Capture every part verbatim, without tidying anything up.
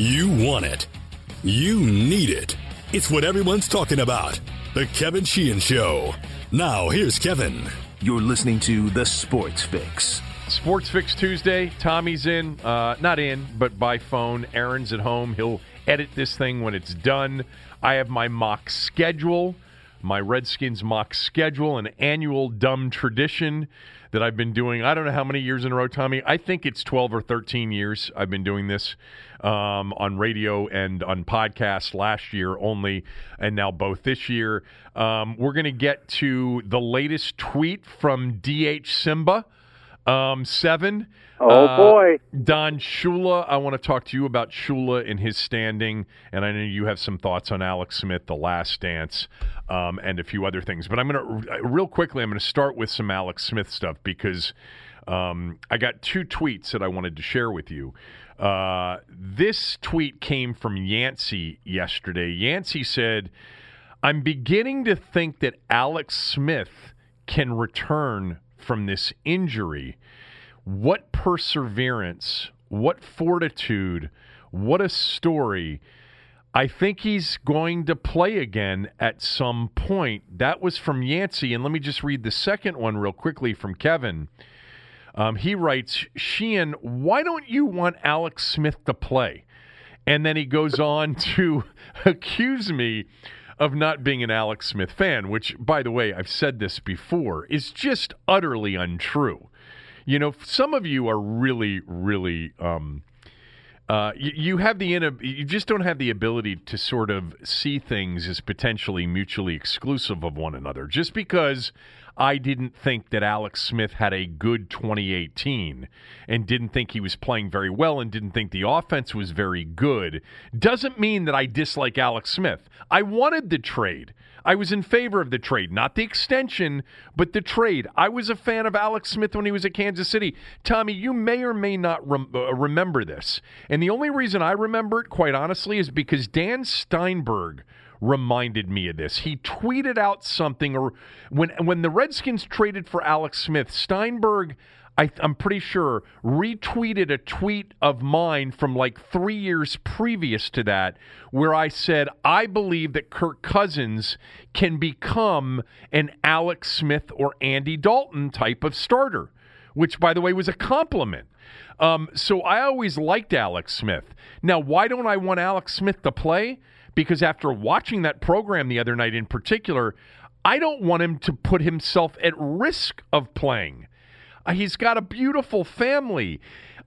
You want it. You need it. It's what everyone's talking about. The Kevin Sheehan Show. Now, here's Kevin. You're listening to The Sports Fix. Sports Fix Tuesday. Tommy's in. Uh, not in, but by phone. Aaron's at home. He'll edit this thing when it's done. I have my mock schedule. My Redskins mock schedule, an annual dumb tradition that I've been doing. I don't know how many years in a row, Tommy. I think it's twelve or thirteen years I've been doing this um, on radio and on podcasts last year only, and now both this year. Um, we're going to get to the latest tweet from D H Simba. Um, seven. Oh, uh, boy. Don Shula. I want to talk to you about Shula and his standing. And I know you have some thoughts on Alex Smith, The Last Dance, um, and a few other things. But I'm going to, real quickly, I'm going to start with some Alex Smith stuff because um, I got two tweets that I wanted to share with you. Uh, this tweet came from Yancey yesterday. Yancey said, I'm beginning to think that Alex Smith can return from this injury. What perseverance, what fortitude, what a story. I think he's going to play again at some point. That was from Yancey, and let me just read the second one real quickly from Kevin. Um, he writes, Sheehan, why don't you want Alex Smith to play? And then he goes on to accuse me of not being an Alex Smith fan, which, by the way, I've said this before, is just utterly untrue. You know, some of you are really, really, um, uh, you, you have the, you just don't have the ability to sort of see things as potentially mutually exclusive of one another. Just because I didn't think that Alex Smith had a good twenty eighteen and didn't think he was playing very well and didn't think the offense was very good doesn't mean that I dislike Alex Smith. I wanted the trade. I was in favor of the trade, not the extension, but the trade. I was a fan of Alex Smith when he was at Kansas City. Tommy, you may or may not rem- uh, remember this. And the only reason I remember it, quite honestly, is because Dan Steinberg reminded me of this. He tweeted out something, or when when the Redskins traded for Alex Smith, Steinberg, I, I'm pretty sure, retweeted a tweet of mine from like three years previous to that, where I said, I believe that Kirk Cousins can become an Alex Smith or Andy Dalton type of starter, which, by the way, was a compliment. Um, so I always liked Alex Smith. Now, why don't I want Alex Smith to play? Because after watching that program the other night in particular, I don't want him to put himself at risk of playing. He's got a beautiful family.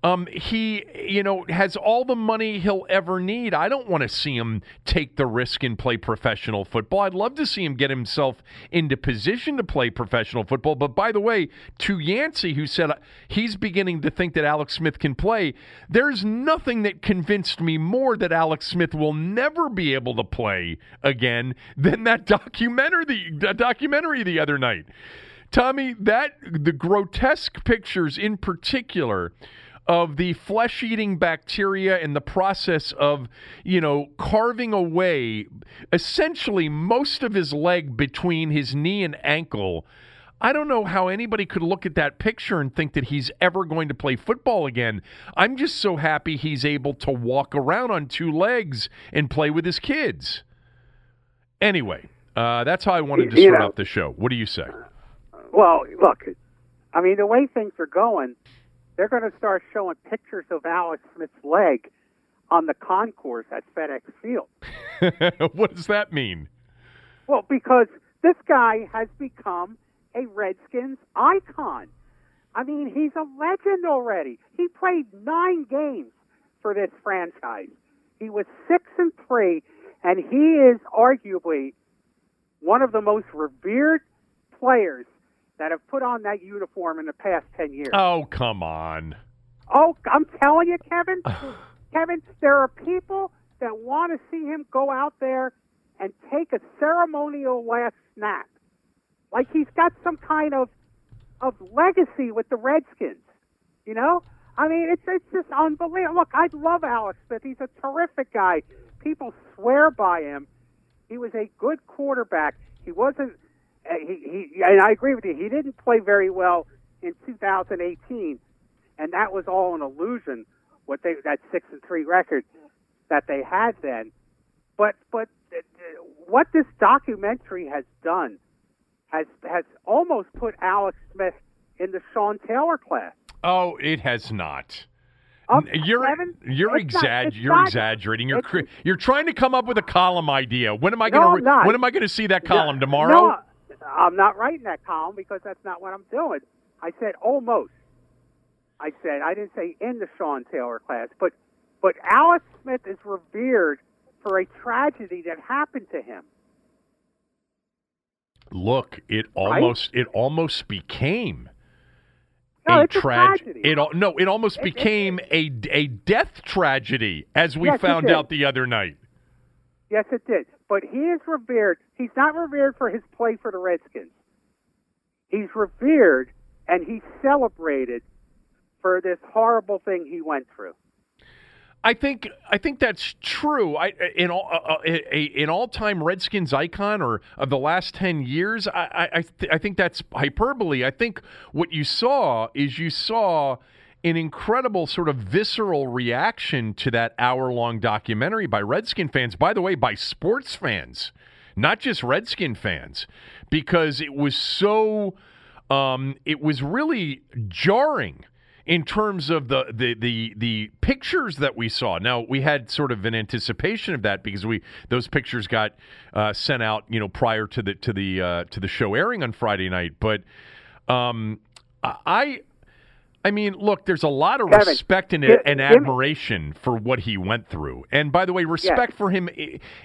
Um, he, you know, has all the money he'll ever need. I don't want to see him take the risk and play professional football. I'd love to see him get himself into position to play professional football. But by the way, to Yancey, who said he's beginning to think that Alex Smith can play, there's nothing that convinced me more that Alex Smith will never be able to play again than that documentary, that documentary the other night. Tommy, that the grotesque pictures in particular of the flesh-eating bacteria and the process of, you know, carving away essentially most of his leg between his knee and ankle. I don't know how anybody could look at that picture and think that he's ever going to play football again. I'm just so happy he's able to walk around on two legs and play with his kids. Anyway, uh, that's how I wanted to start you know, out the show. What do you say? Well, look, I mean, the way things are going, they're going to start showing pictures of Alex Smith's leg on the concourse at FedEx Field. What does that mean? Well, because this guy has become a Redskins icon. I mean, he's a legend already. He played nine games for this franchise. He was six and three, and he is arguably one of the most revered players that have put on that uniform in the past ten years. Oh, come on. Oh, I'm telling you, Kevin. Kevin, there are people that want to see him go out there and take a ceremonial last snap. Like he's got some kind of of legacy with the Redskins. You know? I mean, it's, it's just unbelievable. Look, I love Alex Smith. He's a terrific guy. People swear by him. He was a good quarterback. He wasn't... Uh, he, he, and I agree with you, he didn't play very well in two thousand eighteen, and that was all an illusion, what they, that six and three record. that they had then. But but what this documentary has done has has almost put Alex Smith in the Sean Taylor class. Oh, it has not. Up you're seven? you're, exag- not, you're not, exaggerating. You're cr- you're trying to come up with a column idea. When am I going no, re- to when am I going to see that column yeah, tomorrow? No, I'm not writing that column because that's not what I'm doing. I said almost. I said I didn't say in the Sean Taylor class, but but Alex Smith is revered for a tragedy that happened to him. Look, it almost right? it almost became no, a, tra- a tragedy. It al- no, it almost it, became it, it, a a death tragedy, as we yes, found out the other night. Yes, it did. But he is revered. He's not revered for his play for the Redskins. He's revered and he's celebrated for this horrible thing he went through. I think I think that's true. I in all uh, an all-time Redskins icon or of the last ten years. I I, th- I think that's hyperbole. I think what you saw is you saw an incredible sort of visceral reaction to that hour-long documentary by Redskin fans. By the way, by sports fans, not just Redskin fans, because it was so um, it was really jarring. In terms of the, the the the pictures that we saw. Now, we had sort of an anticipation of that because we those pictures got uh, sent out, you know, prior to the to the uh, to the show airing on Friday night. But um, I I mean, look, there's a lot of Kevin, respect and, give, and admiration me. for what he went through. And by the way, respect yes. for him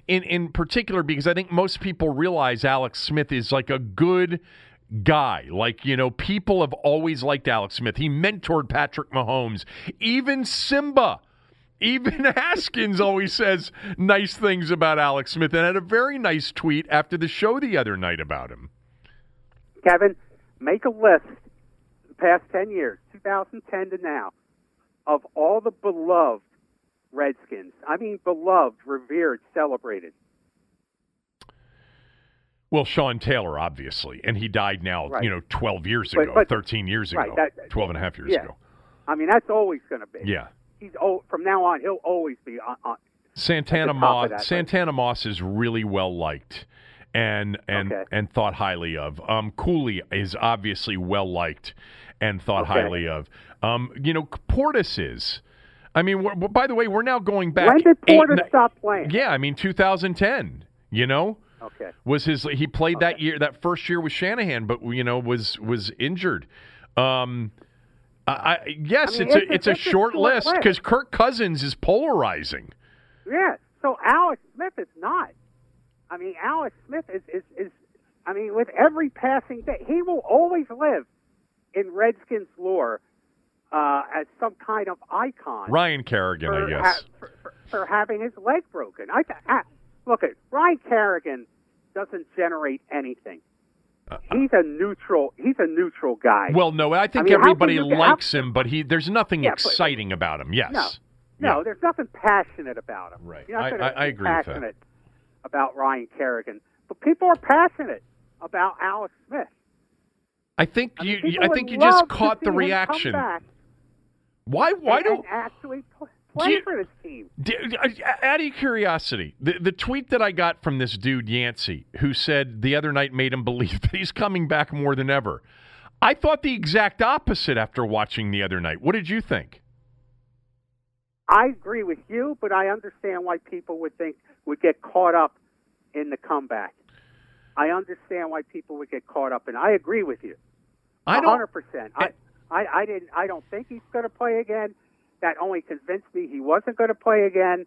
in in particular because I think most people realize Alex Smith is like a good guy. Like, you know, people have always liked Alex Smith. He mentored Patrick Mahomes. Even Simba, even Haskins always says nice things about Alex Smith and had a very nice tweet after the show the other night about him. Kevin, make a list the past ten years, two thousand ten to now, of all the beloved Redskins. I mean, beloved, revered, celebrated. Well, Sean Taylor, obviously, and he died now, right. you know, twelve years ago, but, but, thirteen years right, ago, that, twelve and a half years yeah. ago. I mean, that's always going to be. Yeah. He's old, from now on, he'll always be on. on Santana Moss that, Santana right? Moss is really well liked and and, okay. and thought highly of. Um, Cooley is obviously well liked and thought okay. highly of. Um, you know, Portis is. I mean, we're, by the way, we're now going back. When did Portis eight, stop playing? Yeah, I mean, two thousand ten, you know? Okay. Was his he played okay. that year that first year with Shanahan, but you know was was injured. Um, I, I yes, I mean, it's, it's a it's, it's a short, short list because Kirk Cousins is polarizing. Yeah. So Alex Smith is not. I mean, Alex Smith is is, is I mean, with every passing day, he will always live in Redskins lore uh, as some kind of icon. Ryan Kerrigan, for, I guess, ha- for, for, for having his leg broken. I, I look at Ryan Kerrigan. Doesn't generate anything. He's a neutral. He's a neutral guy. Well, no, I think I mean, everybody get, likes how, him, but he there's nothing yeah, exciting but, about him. Yes. No, no yeah. there's nothing passionate about him. Right. You're not I, I, I agree with that. Passionate about Ryan Kerrigan, but people are passionate about Alex Smith. I think I mean, you. I think you just caught the reaction. Why? Why do actually? Play. Do you, for this team. Do, out of curiosity, the, the tweet that I got from this dude, Yancey, who said the other night made him believe that he's coming back more than ever. I thought the exact opposite after watching the other night. What did you think? I agree with you, but I understand why people would think would get caught up in the comeback. I understand why people would get caught up, and I agree with you. I don't, one hundred percent. I, I, I, didn't, I don't think he's going to play again. That only convinced me he wasn't going to play again.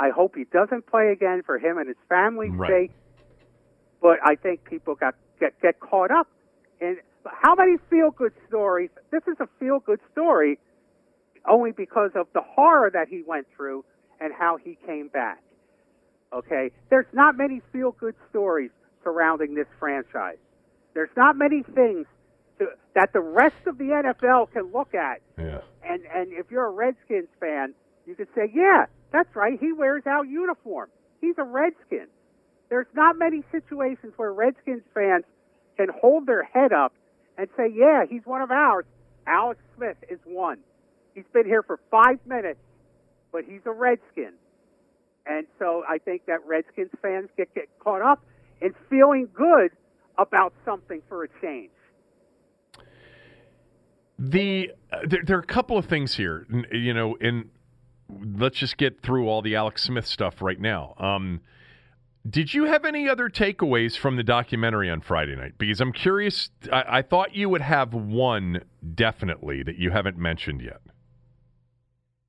I hope he doesn't play again for him and his family's right. sake. But I think people got get, get caught up. And how many feel-good stories? This is a feel-good story only because of the horror that he went through and how he came back. Okay? There's not many feel-good stories surrounding this franchise. There's not many things that the rest of the N F L can look at. Yeah. And and if you're a Redskins fan, you could say, yeah, that's right, he wears our uniform. He's a Redskin. There's not many situations where Redskins fans can hold their head up and say, yeah, he's one of ours. Alex Smith is one. He's been here for five minutes, but he's a Redskin. And so I think that Redskins fans get, get caught up in feeling good about something for a change. The uh, there, there are a couple of things here, you know, and let's just get through all the Alex Smith stuff right now. Um, did you have any other takeaways from the documentary on Friday night? Because I'm curious, I, I thought you would have one definitely that you haven't mentioned yet.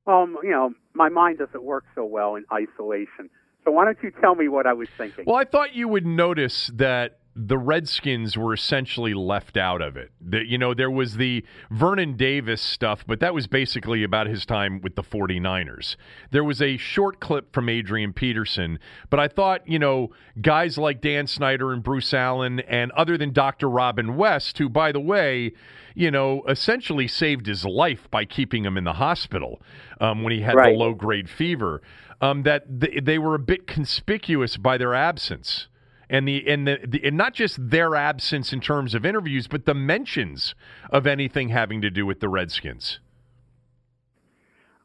Um, you know, my mind doesn't work so well in isolation. So why don't you tell me what I was thinking? Well, I thought you would notice that the Redskins were essentially left out of it. The, you know, there was the Vernon Davis stuff, but that was basically about his time with the 49ers. There was a short clip from Adrian Peterson, but I thought, you know, guys like Dan Snyder and Bruce Allen and other than Doctor Robin West, who, by the way, you know, essentially saved his life by keeping him in the hospital um, when he had right. the low-grade fever, um, that th- they were a bit conspicuous by their absence. And the and the, the and not just their absence in terms of interviews, but the mentions of anything having to do with the Redskins.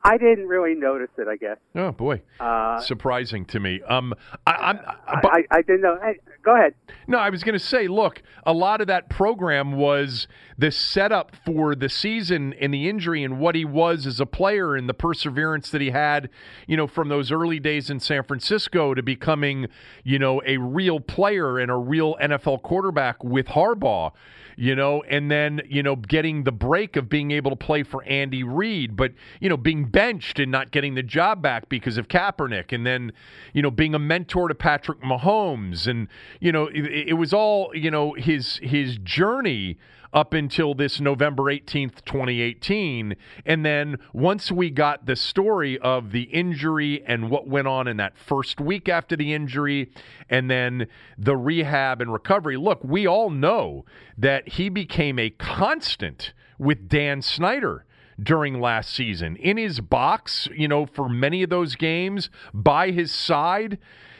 I didn't really notice it, I guess. Oh boy, uh, surprising to me. Um, I, I'm, but, I, I didn't know. Hey, go ahead. No, I was going to say, look, a lot of that program was the setup for the season and the injury and what he was as a player and the perseverance that he had, you know, from those early days in San Francisco to becoming, you know, a real player and a real N F L quarterback with Harbaugh. You know, and then, you know, getting the break of being able to play for Andy Reid, but, you know, being benched and not getting the job back because of Kaepernick, and then, you know, being a mentor to Patrick Mahomes. And, you know, it, it was all, you know, his his journey up until this November eighteenth, twenty eighteen. And then once we got the story of the injury and what went on in that first week after the injury and then the rehab and recovery, look, we all know that he became a constant with Dan Snyder during last season. In his box, you know, for many of those games, by his side,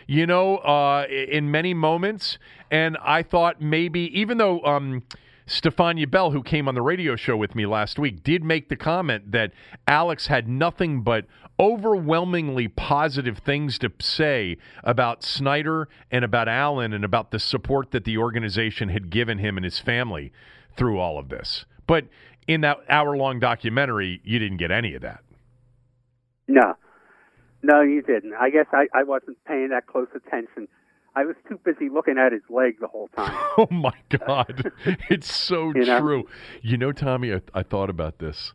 you know, uh, in many moments. And I thought maybe, even though... Um, Stefania Bell, who came on the radio show with me last week, did make the comment that Alex had nothing but overwhelmingly positive things to say about Snyder and about Allen and about the support that the organization had given him and his family through all of this. But in that hour-long documentary, you didn't get any of that. No. No, you didn't. I guess I, I wasn't paying that close attention. I was too busy looking at his leg the whole time. Oh, my God. It's so you know? true. You know, Tommy, I, I thought about this.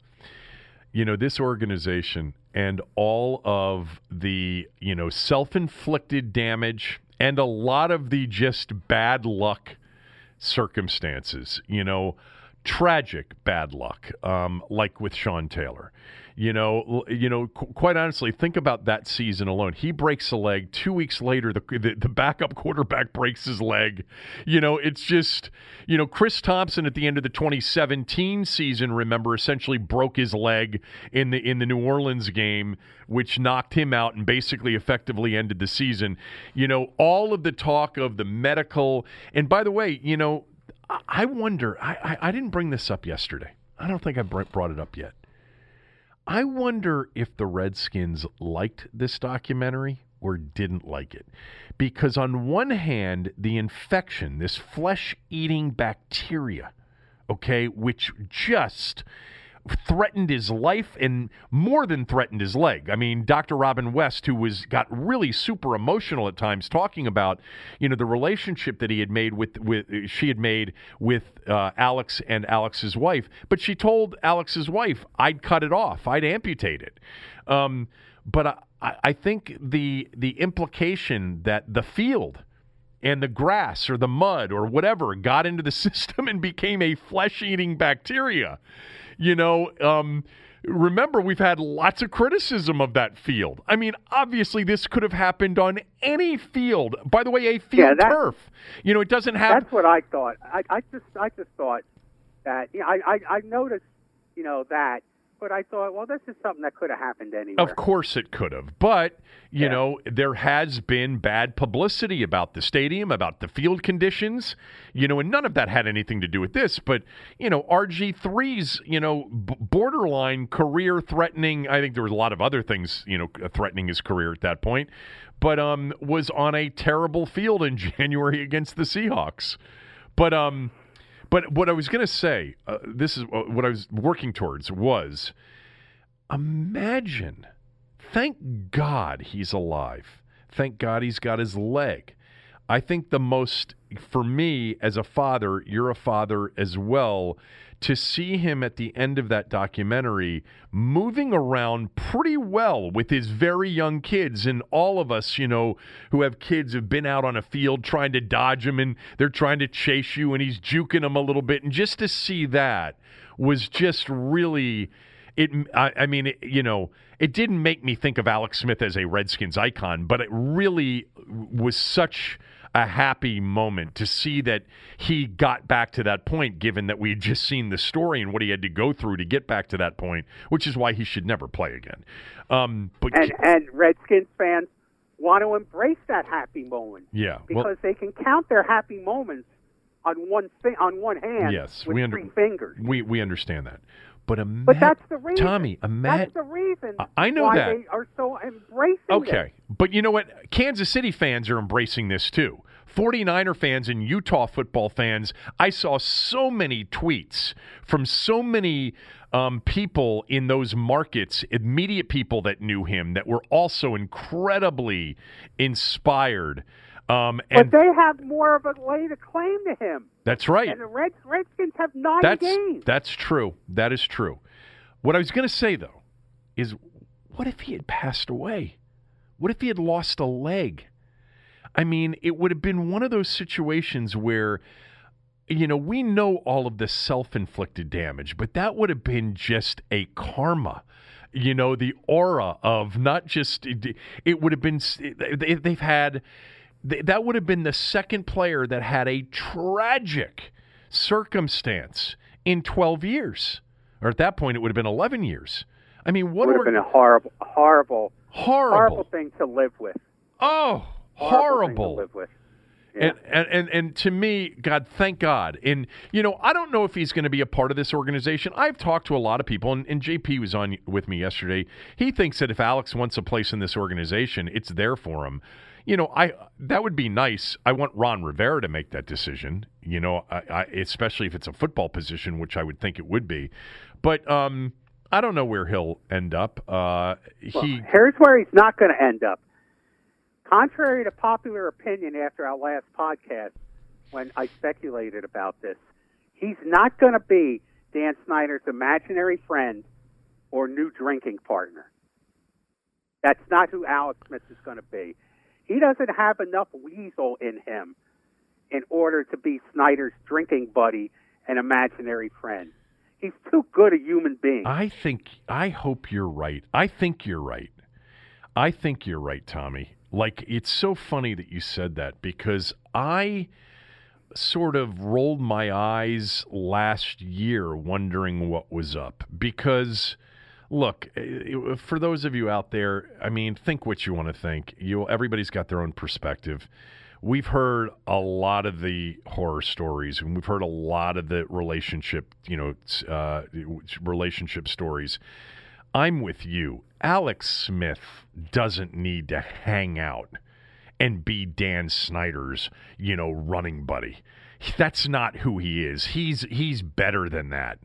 You know, this organization and all of the, you know, self-inflicted damage and a lot of the just bad luck circumstances, you know, tragic bad luck, um, like with Sean Taylor. You know, you know. Quite honestly, think about that season alone. He breaks a leg. Two weeks later, the, the the backup quarterback breaks his leg. You know, it's just, you know, Chris Thompson at the end of the twenty seventeen season, remember, essentially broke his leg in the in the New Orleans game, which knocked him out and basically effectively ended the season. You know, all of the talk of the medical. And by the way, you know, I wonder. I I, I didn't bring this up yesterday. I don't think I brought it up yet. I wonder if the Redskins liked this documentary or didn't like it. Because on one hand, the infection, this flesh-eating bacteria, okay, which just threatened his life and more than threatened his leg. I mean, Doctor Robin West, who was got really super emotional at times talking about, you know, the relationship that he had made with, with she had made with uh, Alex and Alex's wife. But she told Alex's wife, I'd cut it off. I'd amputate it. Um, but I, I think the the implication that the field and the grass or the mud or whatever got into the system and became a flesh-eating bacteria. You know, um, remember, we've had lots of criticism of that field. I mean, obviously, this could have happened on any field. By the way, a field yeah, that, turf. You know, it doesn't have. That's what I thought. I, I just, I just thought that. You know, I, I, I noticed, you know, that, but I thought, well, this is something that could have happened anywhere. Of course it could have. But, you yeah. know, there has been bad publicity about the stadium, about the field conditions, you know, and none of that had anything to do with this. But, you know, R G three's, you know, b- borderline career threatening, I think there was a lot of other things, you know, threatening his career at that point, but um, was on a terrible field in January against the Seahawks. But, um... But what I was going to say, uh, this is uh, what I was working towards, was imagine, thank God he's alive. Thank God he's got his leg. I think the most, for me as a father, you're a father as well, to see him at the end of that documentary moving around pretty well with his very young kids, and all of us, you know, who have kids have been out on a field trying to dodge him, and they're trying to chase you, and he's juking them a little bit. And just to see that was just really... It, I, I mean, it, you know, it didn't make me think of Alex Smith as a Redskins icon, but it really was such a happy moment to see that he got back to that point, given that we had just seen the story and what he had to go through to get back to that point, which is why he should never play again. Um, but and, and Redskins fans want to embrace that happy moment, yeah, because well, they can count their happy moments on one thing, on one hand, yes, with we under- three fingers. We we understand that. But, ima- but that's the reason. Tommy, imagine. That's the reason I know why that. They are so embracing Okay, this. But you know what? Kansas City fans are embracing this too. forty-niner fans and Utah football fans. I saw so many tweets from so many um, people in those markets, immediate people that knew him, that were also incredibly inspired. Um, and but they have more of a lay to claim to him. That's right. And the Reds, Redskins have nine that's, games. That's true. That is true. What I was going to say, though, is what if he had passed away? What if he had lost a leg? I mean, it would have been one of those situations where, you know, we know all of the self-inflicted damage, but that would have been just a karma. You know, the aura of not just – it would have been – they've had – that would have been the second player that had a tragic circumstance in twelve years. Or at that point, it would have been eleven years. I mean, what would have been a horrible, horrible, horrible, horrible thing to live with. Oh, horrible. horrible. To live with. Yeah. And, and, and, and to me, God, thank God. And, you know, I don't know if he's going to be a part of this organization. I've talked to a lot of people, and, and J P was on with me yesterday. He thinks that if Alex wants a place in this organization, it's there for him. You know, I that would be nice. I want Ron Rivera to make that decision, you know, I, I, especially if it's a football position, which I would think it would be. But um, I don't know where he'll end up. Uh, well, he Here's where he's not going to end up. Contrary to popular opinion after our last podcast, when I speculated about this, he's not going to be Dan Snyder's imaginary friend or new drinking partner. That's not who Alex Smith is going to be. He doesn't have enough weasel in him in order to be Snyder's drinking buddy and imaginary friend. He's too good a human being. I think, I hope you're right. I think you're right. I think you're right, Tommy. Like, it's so funny that you said that, because I sort of rolled my eyes last year wondering what was up, because... Look, for those of you out there, I mean, think what you want to think. You, everybody's got their own perspective. We've heard a lot of the horror stories, and we've heard a lot of the relationship, you know, uh, relationship stories. I'm with you. Alex Smith doesn't need to hang out and be Dan Snyder's, you know, running buddy. That's not who he is. He's he's better than that.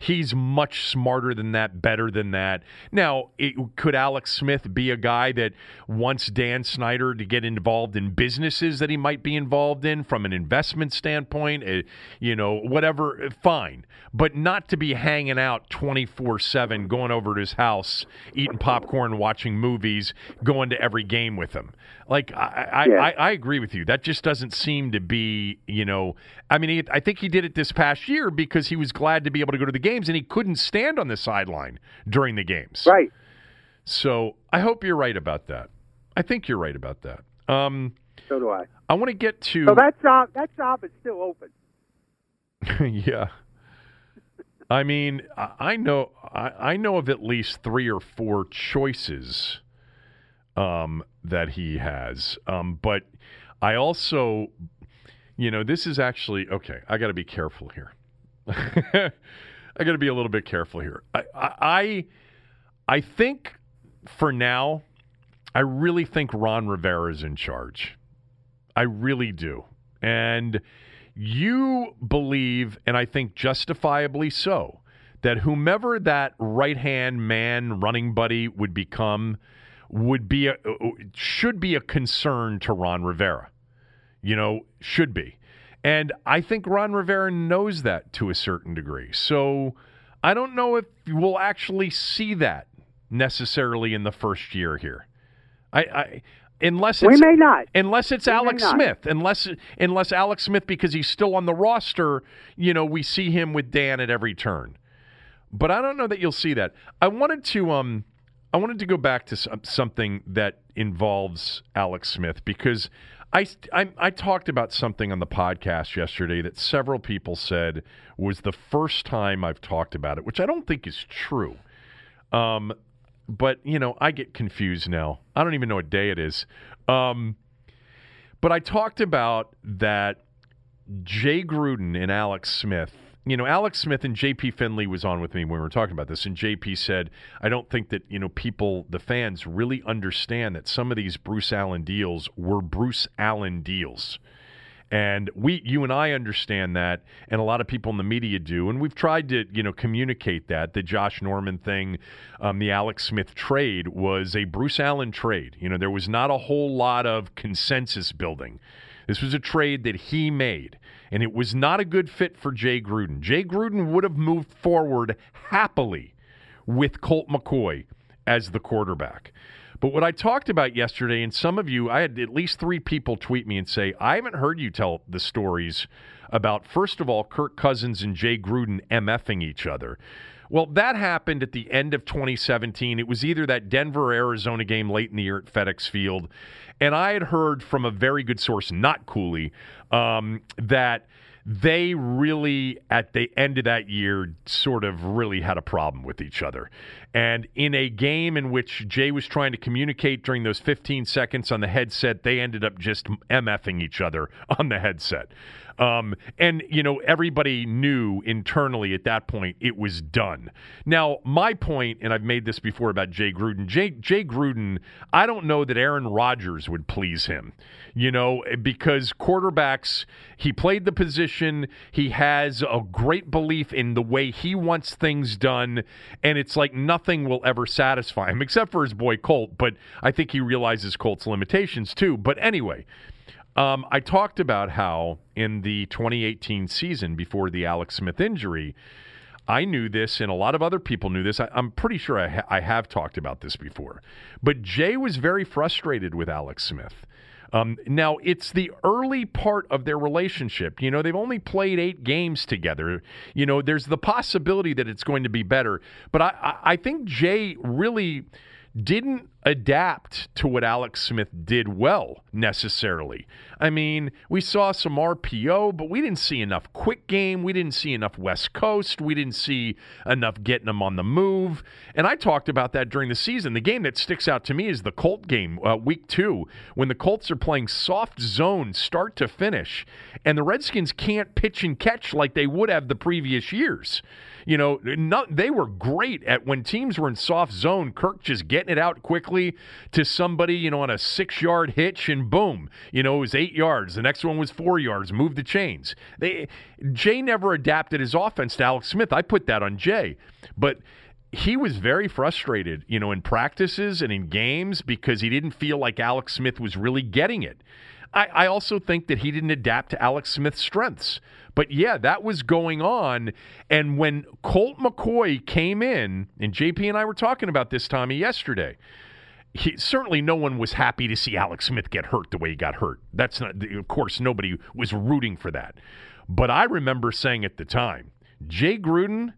He's much smarter than that, better than that. Now, it, could Alex Smith be a guy that wants Dan Snyder to get involved in businesses that he might be involved in from an investment standpoint, uh, you know, whatever, fine. But not to be hanging out twenty-four seven, going over to his house, eating popcorn, watching movies, going to every game with him. Like, I, yeah. I, I, I agree with you. That just doesn't seem to be, you know, I mean, he, I think he did it this past year because he was glad to be able to go to the game. Games and he couldn't stand on the sideline during the games. Right. So I hope you're right about that. I think you're right about that. Um, so do I. I want to get to. So that job, that job is still open. Yeah. I mean, I know I know of at least three or four choices um, that he has. Um, but I also, you know, this is actually, okay, I got to be careful here. I got to be a little bit careful here. I, I I think for now, I really think Ron Rivera is in charge. I really do. And you believe, and I think justifiably so, that whomever that right-hand man running buddy would become would be a, should be a concern to Ron Rivera. You know, should be. And I think Ron Rivera knows that to a certain degree. So I don't know if we'll actually see that necessarily in the first year here. I... I Unless it's, we may not. Unless it's we Alex Smith. Unless unless Alex Smith, because he's still on the roster, you know, we see him with Dan at every turn. But I don't know that you'll see that. I wanted to um, I wanted to go back to something that involves Alex Smith, because I, I, I talked about something on the podcast yesterday that several people said was the first time I've talked about it, which I don't think is true. Um But, you know, I get confused now. I don't even know what day it is. Um, but I talked about that Jay Gruden and Alex Smith. You know, Alex Smith and J P Finley was on with me when we were talking about this. And J P said, I don't think that, you know, people, the fans, really understand that some of these Bruce Allen deals were Bruce Allen deals. And we, you and I understand that, and a lot of people in the media do, and we've tried to, you know, communicate that. The Josh Norman thing, um, the Alex Smith trade was a Bruce Allen trade. You know, there was not a whole lot of consensus building. This was a trade that he made, and it was not a good fit for Jay Gruden. Jay Gruden would have moved forward happily with Colt McCoy as the quarterback. But what I talked about yesterday, and some of you, I had at least three people tweet me and say, I haven't heard you tell the stories about, first of all, Kirk Cousins and Jay Gruden MFing each other. Well, that happened at the end of twenty seventeen. It was either that Denver-Arizona game late in the year at FedEx Field, and I had heard from a very good source, not Cooley, um, that they really, at the end of that year, sort of really had a problem with each other. And in a game in which Jay was trying to communicate during those fifteen seconds on the headset, they ended up just MFing each other on the headset. Um, and, you know, everybody knew internally at that point it was done. Now, my point, and I've made this before about Jay Gruden, Jay, Jay Gruden, I don't know that Aaron Rodgers would please him, you know, because quarterbacks, he played the position, he has a great belief in the way he wants things done, and it's like nothing will ever satisfy him, except for his boy Colt, but I think he realizes Colt's limitations too. But anyway... Um, I talked about how in the twenty eighteen season before the Alex Smith injury, I knew this and a lot of other people knew this. I, I'm pretty sure I, ha- I have talked about this before. But Jay was very frustrated with Alex Smith. Um, now, it's the early part of their relationship. You know, they've only played eight games together. You know, there's the possibility that it's going to be better. But I, I, I think Jay really didn't adapt to what Alex Smith did well, necessarily. I mean, we saw some R P O, but we didn't see enough quick game. We didn't see enough West Coast. We didn't see enough getting them on the move. And I talked about that during the season. The game that sticks out to me is the Colt game, uh, week two, when the Colts are playing soft zone start to finish, and the Redskins can't pitch and catch like they would have the previous years. You know, not, they were great at when teams were in soft zone, Kirk just getting it out quickly to somebody, you know, on a six-yard hitch, and boom, you know, it was eight yards. The next one was four yards. Move the chains. They, Jay never adapted his offense to Alex Smith. I put that on Jay. But he was very frustrated, you know, in practices and in games because he didn't feel like Alex Smith was really getting it. I, I also think that he didn't adapt to Alex Smith's strengths. But, yeah, that was going on. And when Colt McCoy came in, and J P and I were talking about this, Tommy, yesterday, He, certainly no one was happy to see Alex Smith get hurt the way he got hurt. That's not, of course, nobody was rooting for that. But I remember saying at the time, Jay Gruden,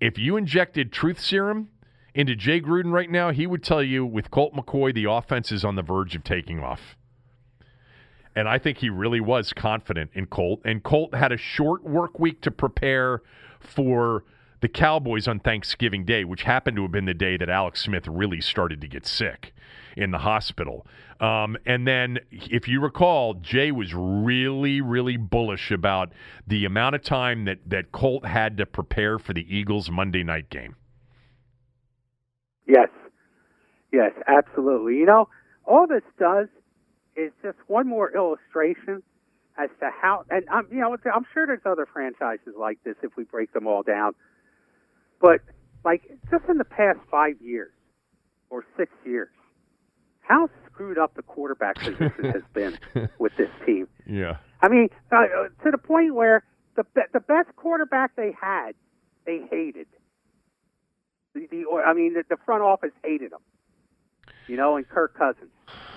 if you injected truth serum into Jay Gruden right now, he would tell you with Colt McCoy, the offense is on the verge of taking off. And I think he really was confident in Colt. And Colt had a short work week to prepare for the Cowboys on Thanksgiving Day, which happened to have been the day that Alex Smith really started to get sick in the hospital. Um, and then, if you recall, Jay was really, really bullish about the amount of time that, that Colt had to prepare for the Eagles' Monday night game. Yes. Yes, absolutely. You know, all this does is just one more illustration as to how, and I'm, you know, I'm sure there's other franchises like this if we break them all down. But, like, just in the past five years or six years, how screwed up the quarterback position has been with this team. Yeah. I mean, uh, to the point where the be- the best quarterback they had, they hated. The, the or, I mean, the, the front office hated him. You know, and Kirk Cousins,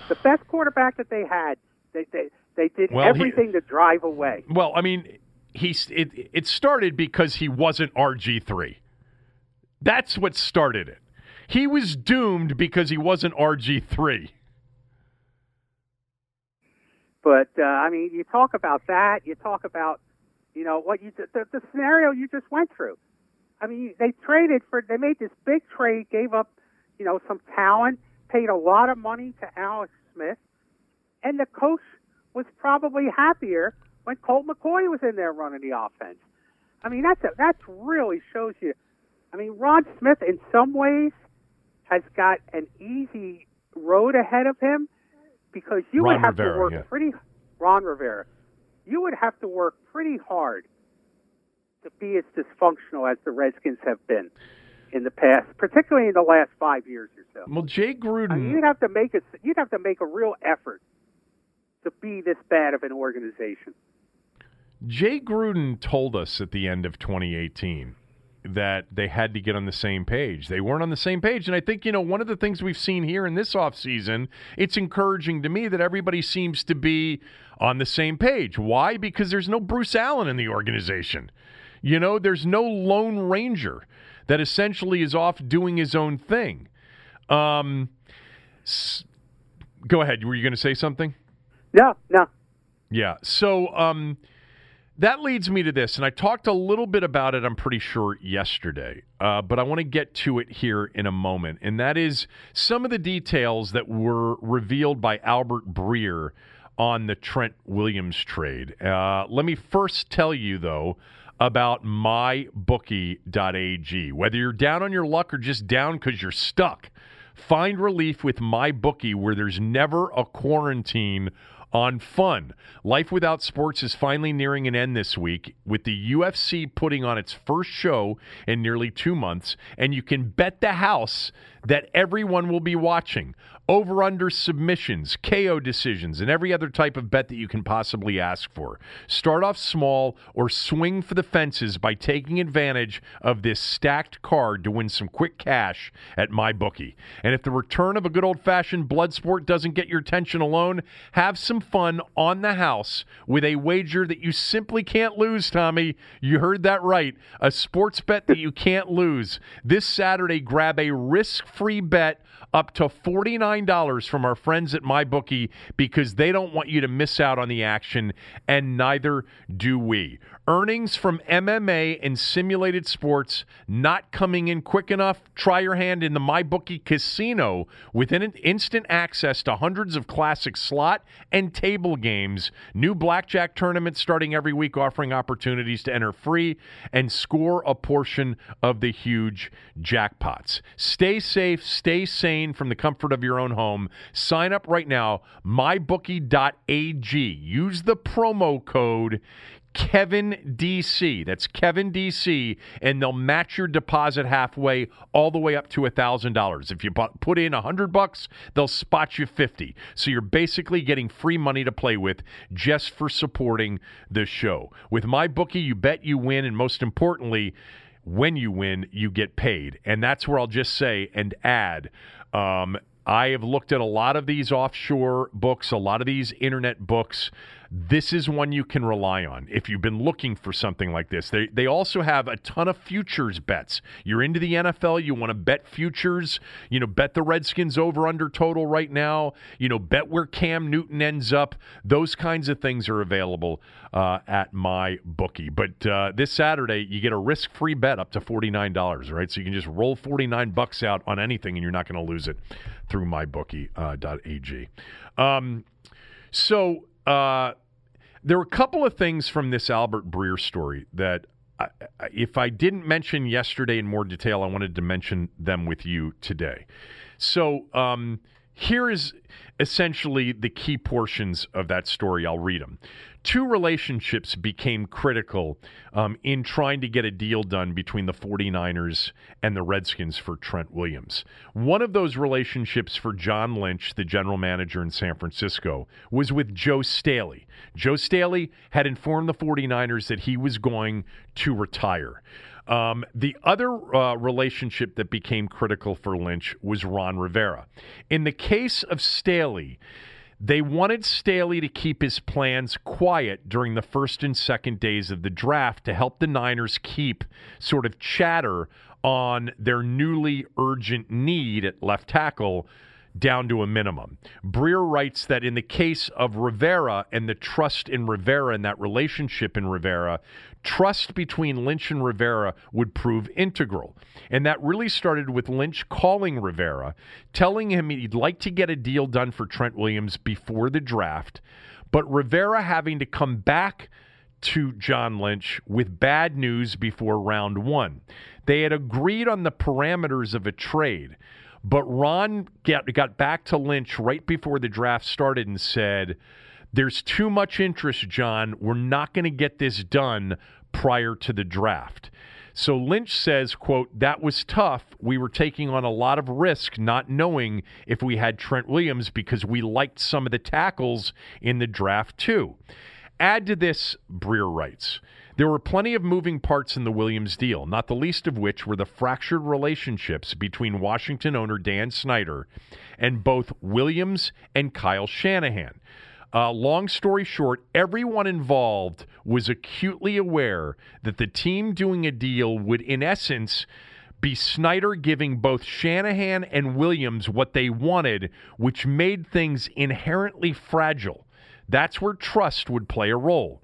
the best quarterback that they had, they they, they did well, everything he, to drive away. Well, I mean, he's it. It started because he wasn't R G three. That's what started it. He was doomed because he wasn't R G three. But, uh, I mean, you talk about that. You talk about, you know, what you the, the scenario you just went through. I mean, they traded for, they made this big trade, gave up, you know, some talent, paid a lot of money to Alex Smith, and the coach was probably happier when Colt McCoy was in there running the offense. I mean, that's a, that's really shows you. I mean, Ron Smith, in some ways, has got an easy road ahead of him because you Ron would have Rivera, to work yeah. pretty Ron Rivera. You would have to work pretty hard to be as dysfunctional as the Redskins have been in the past, particularly in the last five years or so. Well, Jay Gruden, I mean, you'd have to make a you'd have to make a real effort to be this bad of an organization. Jay Gruden told us at the end of twenty eighteen that they had to get on the same page. They weren't on the same page. And I think, you know, one of the things we've seen here in this offseason, it's encouraging to me that everybody seems to be on the same page. Why? Because there's no Bruce Allen in the organization. You know, there's no Lone Ranger that essentially is off doing his own thing. Um, s- go ahead. Were you going to say something? No, no. Yeah. So, um, that leads me to this, and I talked a little bit about it, I'm pretty sure, yesterday, uh, but I want to get to it here in a moment, and that is some of the details that were revealed by Albert Breer on the Trent Williams trade. Uh, let me first tell you, though, about my bookie dot a g. Whether you're down on your luck or just down because you're stuck, find relief with MyBookie, where there's never a quarantine on fun. Life without sports is finally nearing an end this week, with the U F C putting on its first show in nearly two months, and you can bet the house that everyone will be watching. Over-under submissions, K O decisions, and every other type of bet that you can possibly ask for. Start off small or swing for the fences by taking advantage of this stacked card to win some quick cash at MyBookie. And if the return of a good old-fashioned blood sport doesn't get your attention alone, have some fun on the house with a wager that you simply can't lose, Tommy. You heard that right. A sports bet that you can't lose. This Saturday, grab a risk-free bet up to forty-nine dollars from our friends at MyBookie, because they don't want you to miss out on the action, and neither do we. Earnings from M M A and simulated sports not coming in quick enough? Try your hand in the MyBookie Casino with instant access to hundreds of classic slot and table games. New blackjack tournaments starting every week, offering opportunities to enter free and score a portion of the huge jackpots. Stay safe, stay sane from the comfort of your own home. Sign up right now, my bookie dot a g. Use the promo code Kevin D C, that's Kevin D C, and they'll match your deposit halfway, all the way up to one thousand dollars. If you put in one hundred bucks, they'll spot you fifty. So you're basically getting free money to play with just for supporting the show. With MyBookie, you bet, you win, and most importantly, when you win, you get paid. And that's where I'll just say and add, um, I have looked at a lot of these offshore books, a lot of these internet books. this is one you can rely on if you've been looking for something like this. They they also have a ton of futures bets. You're into the N F L, you want to bet futures, you know, bet the Redskins over under total right now, you know, bet where Cam Newton ends up. Those kinds of things are available uh, at my bookie. But uh, this Saturday, you get a risk-free bet up to forty-nine dollars, right? So you can just roll forty-nine bucks out on anything and you're not going to lose it through my bookie dot a g. Uh, um, so Uh, there were a couple of things from this Albert Breer story that I, if I didn't mention yesterday in more detail, I wanted to mention them with you today. So um, here is essentially the key portions of that story. I'll read them. Two relationships became critical um, in trying to get a deal done between the 49ers and the Redskins for Trent Williams. One of those relationships for John Lynch, the general manager in San Francisco, was with Joe Staley. Joe Staley had informed the 49ers that he was going to retire. Um, the other uh, relationship that became critical for Lynch was Ron Rivera. In the case of Staley, they wanted Staley to keep his plans quiet during the first and second days of the draft to help the Niners keep sort of chatter on their newly urgent need at left tackle down to a minimum. Breer writes that in the case of Rivera and the trust in Rivera and that relationship in Rivera, trust between Lynch and Rivera would prove integral. And that really started with Lynch calling Rivera, telling him he'd like to get a deal done for Trent Williams before the draft, but Rivera having to come back to John Lynch with bad news before round one. They had agreed on the parameters of a trade, but Ron get, got back to Lynch right before the draft started and said, there's too much interest, John. We're not going to get this done prior to the draft. So Lynch says, quote, that was tough. We were taking on a lot of risk not knowing if we had Trent Williams because we liked some of the tackles in the draft too. Add to this, Breer writes, there were plenty of moving parts in the Williams deal, not the least of which were the fractured relationships between Washington owner Dan Snyder and both Williams and Kyle Shanahan. Uh, long story short, everyone involved was acutely aware that the team doing a deal would, in essence, be Snyder giving both Shanahan and Williams what they wanted, which made things inherently fragile. That's where trust would play a role.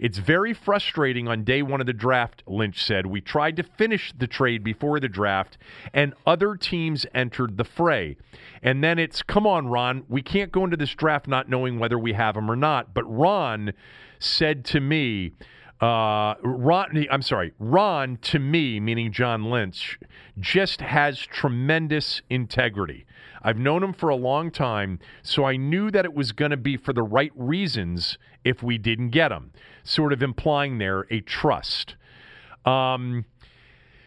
It's very frustrating on day one of the draft, Lynch said. We tried to finish the trade before the draft, and other teams entered the fray. And then it's, come on, Ron, we can't go into this draft not knowing whether we have him or not. But Ron said to me, uh, Ron, I'm sorry, Ron to me, meaning John Lynch, just has tremendous integrity. I've known him for a long time, so I knew that it was going to be for the right reasons if we didn't get him, sort of implying there a trust. Um,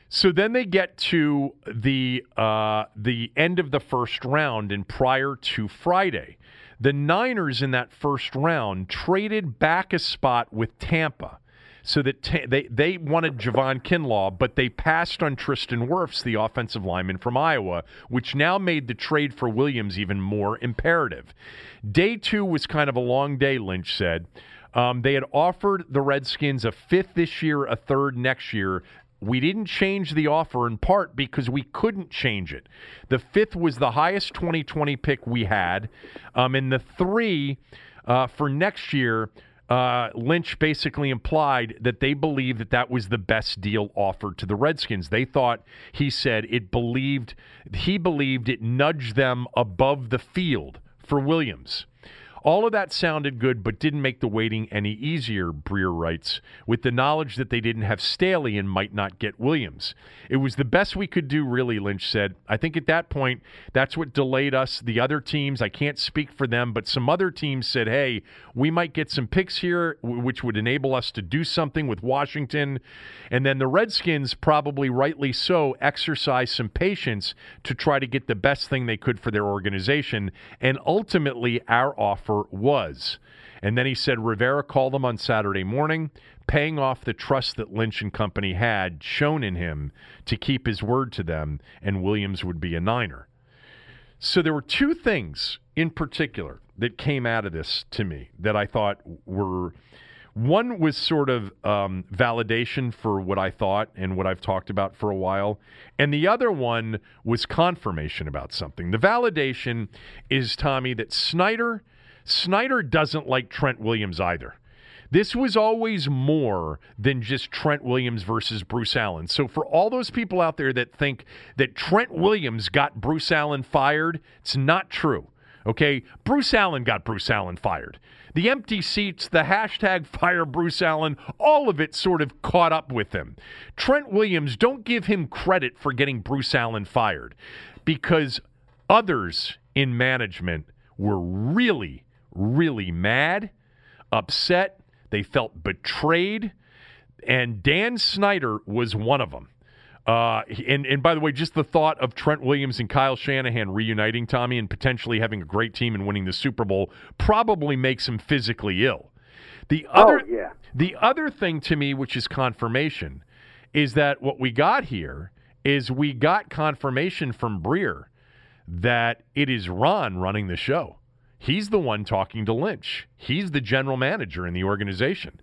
so then they get to the uh, the end of the first round, and prior to Friday, the Niners in that first round traded back a spot with Tampa. So that t- they, they wanted Javon Kinlaw, but they passed on Tristan Wirfs, the offensive lineman from Iowa, which now made the trade for Williams even more imperative. Day two was kind of a long day, Lynch said. Um, they had offered the Redskins a fifth this year, a third next year. We didn't change the offer in part because we couldn't change it. The fifth was the highest twenty twenty pick we had. Um, and the three uh, for next year, Uh, Lynch basically implied that they believed that that was the best deal offered to the Redskins. They thought, he said, it believed, he believed it nudged them above the field for Williams. All of that sounded good, but didn't make the waiting any easier, Breer writes, with the knowledge that they didn't have Staley and might not get Williams. It was the best we could do, really, Lynch said. I think at that point, that's what delayed us. The other teams, I can't speak for them, but some other teams said, hey, we might get some picks here, which would enable us to do something with Washington. And then the Redskins, probably rightly so, exercised some patience to try to get the best thing they could for their organization. And ultimately, our offer was. And then he said Rivera called them on Saturday morning, paying off the trust that Lynch and company had shown in him to keep his word to them, and Williams would be a Niner. So there were two things in particular that came out of this to me that I thought were, one was sort of um, validation for what I thought and what I've talked about for a while, and the other one was confirmation about something. The validation is, Tommy, that Snyder, Snyder doesn't like Trent Williams either. This was always more than just Trent Williams versus Bruce Allen. So for all those people out there that think that Trent Williams got Bruce Allen fired, it's not true. Okay, Bruce Allen got Bruce Allen fired. The empty seats, the hashtag fire Bruce Allen, all of it sort of caught up with him. Trent Williams, don't give him credit for getting Bruce Allen fired, because others in management were really, really mad, upset. They felt betrayed, and Dan Snyder was one of them. Uh, and, and by the way, just the thought of Trent Williams and Kyle Shanahan reuniting, Tommy, and potentially having a great team and winning the Super Bowl probably makes him physically ill. The other, oh, yeah. the other thing to me, which is confirmation, is that what we got here is we got confirmation from Breer that it is Ron running the show. He's the one talking to Lynch. He's the general manager in the organization,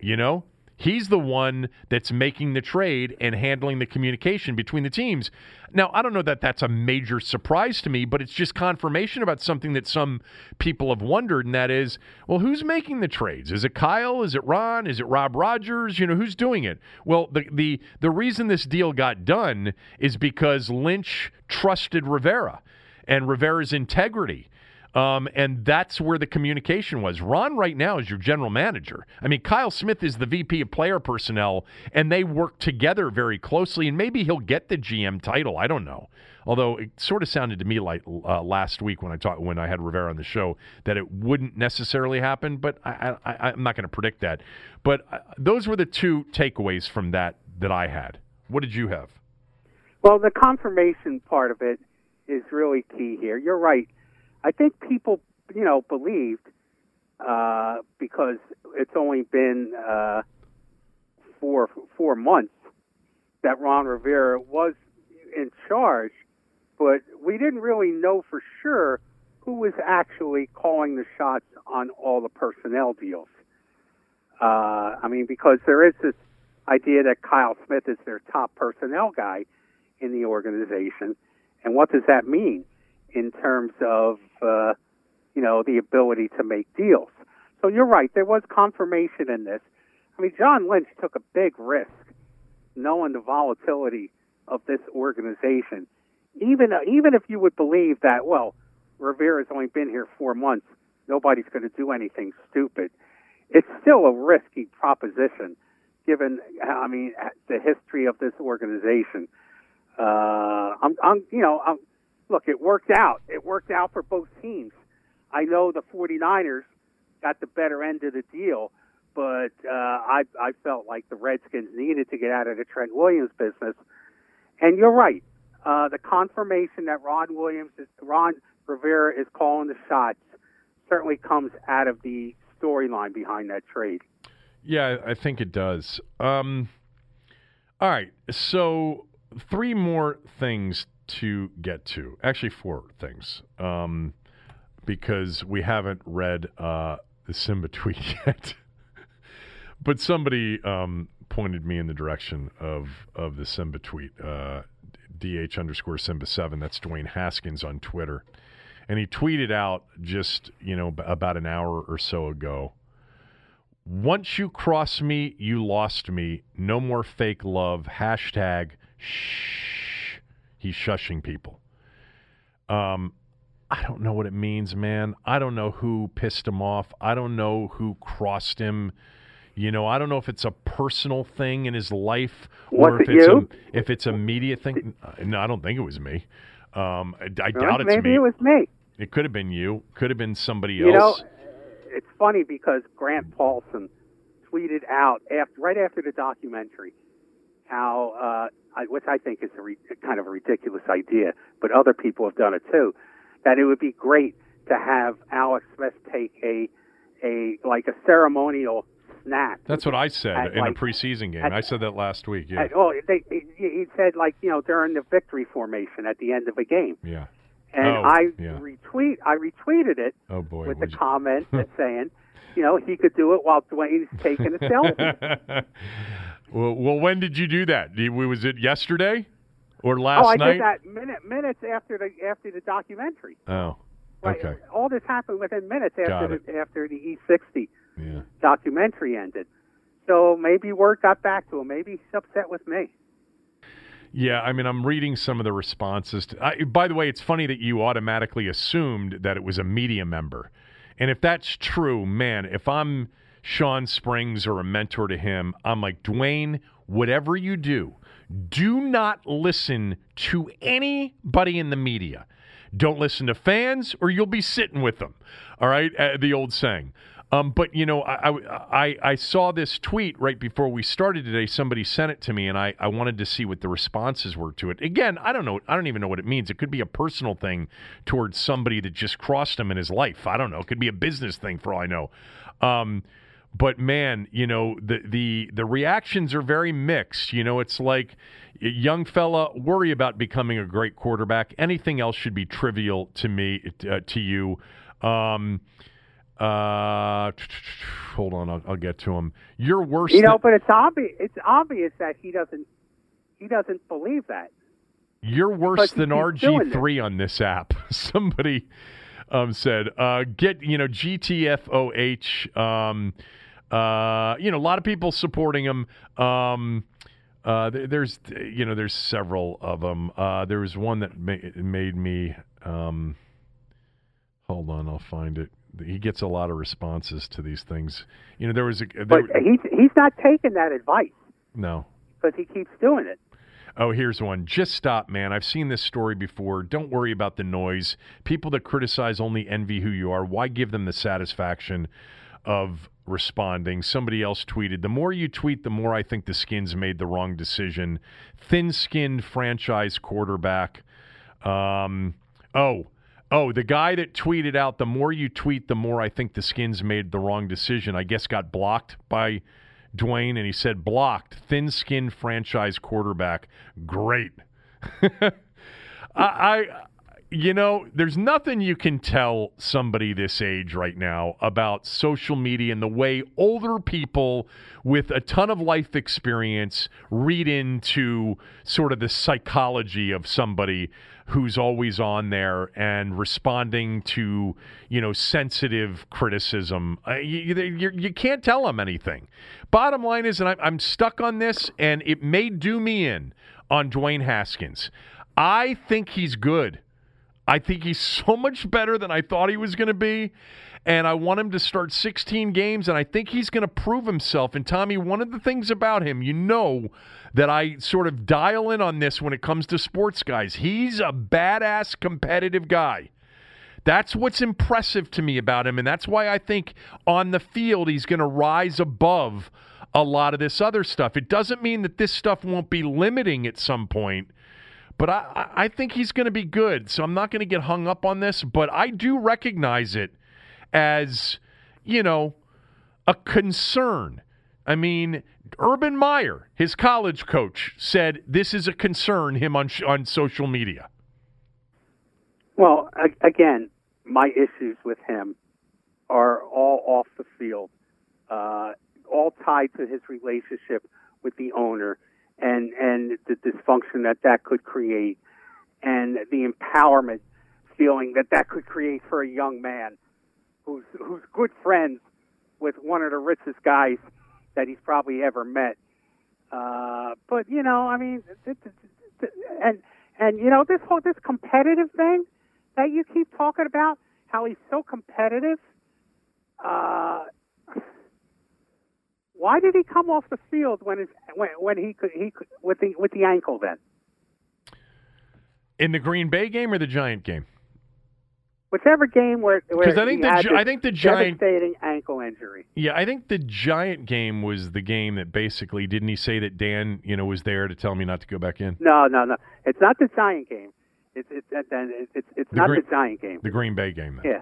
you know? He's the one that's making the trade and handling the communication between the teams. Now, I don't know that that's a major surprise to me, but it's just confirmation about something that some people have wondered, and that is, well, who's making the trades? Is it Kyle? Is it Ron? Is it Rob Rogers? You know, who's doing it? Well, the the, the reason this deal got done is because Lynch trusted Rivera and Rivera's integrity. Um, and that's where the communication was. Ron right now is your general manager. I mean, Kyle Smith is the V P of player personnel, and they work together very closely, and maybe he'll get the G M title. I don't know. Although it sort of sounded to me like uh, last week when I talked, when I had Rivera on the show, that it wouldn't necessarily happen, but I, I, I'm not going to predict that. But uh, those were the two takeaways from that that I had. What did you have? Well, the confirmation part of it is really key here. You're right. I think people, you know, believed uh, because it's only been uh, four four months that Ron Rivera was in charge, but we didn't really know for sure who was actually calling the shots on all the personnel deals. Uh, I mean, because there is this idea that Kyle Smith is their top personnel guy in the organization, and what does that mean in terms of, uh, you know, the ability to make deals? So you're right, there was confirmation in this. I mean, John Lynch took a big risk knowing the volatility of this organization. Even, uh, even if you would believe that, well, Rivera's only been here four months, nobody's going to do anything stupid, it's still a risky proposition given, I mean, the history of this organization. Uh, I'm, I'm, you know, I'm, Look, it worked out. It worked out for both teams. I know the 49ers got the better end of the deal, but uh, I, I felt like the Redskins needed to get out of the Trent Williams business. And you're right. Uh, the confirmation that Ron Williams, is, Ron Rivera is calling the shots certainly comes out of the storyline behind that trade. Yeah, I think it does. Um, all right, so three more things to get to, actually four things, um, because we haven't read uh, the Simba tweet yet. But somebody um, pointed me in the direction of of the Simba tweet, uh, D H underscore Simba seven. That's Dwayne Haskins on Twitter, and he tweeted out just you know about an hour or so ago. Once you cross me, you lost me. No more fake love. Hashtag shh. He's shushing people. Um, I don't know what it means, man. I don't know who pissed him off. I don't know who crossed him. You know, I don't know if it's a personal thing in his life or if it's, a, if it's a media thing. No, I don't think it was me. Um, I, I doubt it's me. Maybe it was me. It could have been you. Could have been somebody else. You know, it's funny because Grant Paulson tweeted out after, right after the documentary how uh, – I, which I think is a re, kind of a ridiculous idea, but other people have done it too, that it would be great to have Alex Smith take a, a like a ceremonial snack. That's what I said at, in like, a preseason game. At, I said that last week. Yeah. At, oh, they, he said like, you know, during the victory formation at the end of a game. Yeah. And oh, I yeah. retweet, I retweeted it oh boy, with the you... comment that's saying, you know, he could do it while Dwayne's taking a selfie. well, well, when did you do that? Was it yesterday or last night? Oh, I night? did that minute, minutes after the after the documentary. Oh, okay. Like, all this happened within minutes after the, after the E sixty yeah. documentary ended. So maybe word got back to him. Maybe he's upset with me. Yeah, I mean, I'm reading some of the responses. To, I, by the way, it's funny that you automatically assumed that it was a media member. And if that's true, man, if I'm Sean Springs or a mentor to him, I'm like, Dwayne, whatever you do, do not listen to anybody in the media. Don't listen to fans or you'll be sitting with them. All right, uh, the old saying. Um, but, you know, I, I I saw this tweet right before we started today. Somebody sent it to me, and I, I wanted to see what the responses were to it. Again, I don't know. I don't even know what it means. It could be a personal thing towards somebody that just crossed him in his life. I don't know. It could be a business thing for all I know. Um, but, man, you know, the, the, the reactions are very mixed. You know, it's like, young fella, worry about becoming a great quarterback. Anything else should be trivial to me, uh, to you. Um Uh, hold on, I'll, I'll get to him. You're worse. You know, but it's obvious. It's obvious that he doesn't. He doesn't believe that. You're worse than R G three on this app. Somebody um, said, uh, "Get you know G T F O H." Um, uh, you know, a lot of people supporting him. Um, uh, there's you know, there's several of them. Uh, there was one that ma- made me. Um, hold on, I'll find it. He gets a lot of responses to these things. You know, there was a. There, but he's, he's not taking that advice. No. Because he keeps doing it. Oh, here's one. Just stop, man. I've seen this story before. Don't worry about the noise. People that criticize only envy who you are. Why give them the satisfaction of responding? Somebody else tweeted, the more you tweet, the more I think the Skins made the wrong decision. Thin-skinned franchise quarterback. Um, oh. Oh, the guy that tweeted out, the more you tweet, the more I think the Skins made the wrong decision, I guess got blocked by Dwayne, and he said, blocked, thin-skinned franchise quarterback. Great. I, I, you know, there's nothing you can tell somebody this age right now about social media and the way older people with a ton of life experience read into sort of the psychology of somebody who's always on there and responding to, you know, sensitive criticism. Uh, you, you, you can't tell them anything. Bottom line is, and I'm, I'm stuck on this, and it may do me in on Dwayne Haskins. I think he's good. I think he's so much better than I thought he was going to be, and I want him to start sixteen games, and I think he's going to prove himself. And, Tommy, one of the things about him, you know that I sort of dial in on this when it comes to sports guys. He's a badass competitive guy. That's what's impressive to me about him, and that's why I think on the field he's going to rise above a lot of this other stuff. It doesn't mean that this stuff won't be limiting at some point. But I, I think he's going to be good, so I'm not going to get hung up on this. But I do recognize it as, you know, a concern. I mean, Urban Meyer, his college coach, said this is a concern, him on on social media. Well, again, my issues with him are all off the field, uh, all tied to his relationship with the owner. And, and the dysfunction that that could create and the empowerment feeling that that could create for a young man who's, who's good friends with one of the richest guys that he's probably ever met. Uh, but, you know, I mean, and, and, you know, this whole, this competitive thing that you keep talking about, how he's so competitive, uh, why did he come off the field when his, when, when he could he could, with the with the ankle then? In the Green Bay game or the Giant game? Whichever game where because I think the had I think the Giant devastating ankle injury. Yeah, I think the Giant game was the game that basically didn't he say that Dan you know was there to tell me not to go back in? No, no, no. It's not the Giant game. It's it's it's it's, it's the not Green, the Giant game. The Green Bay game. Then.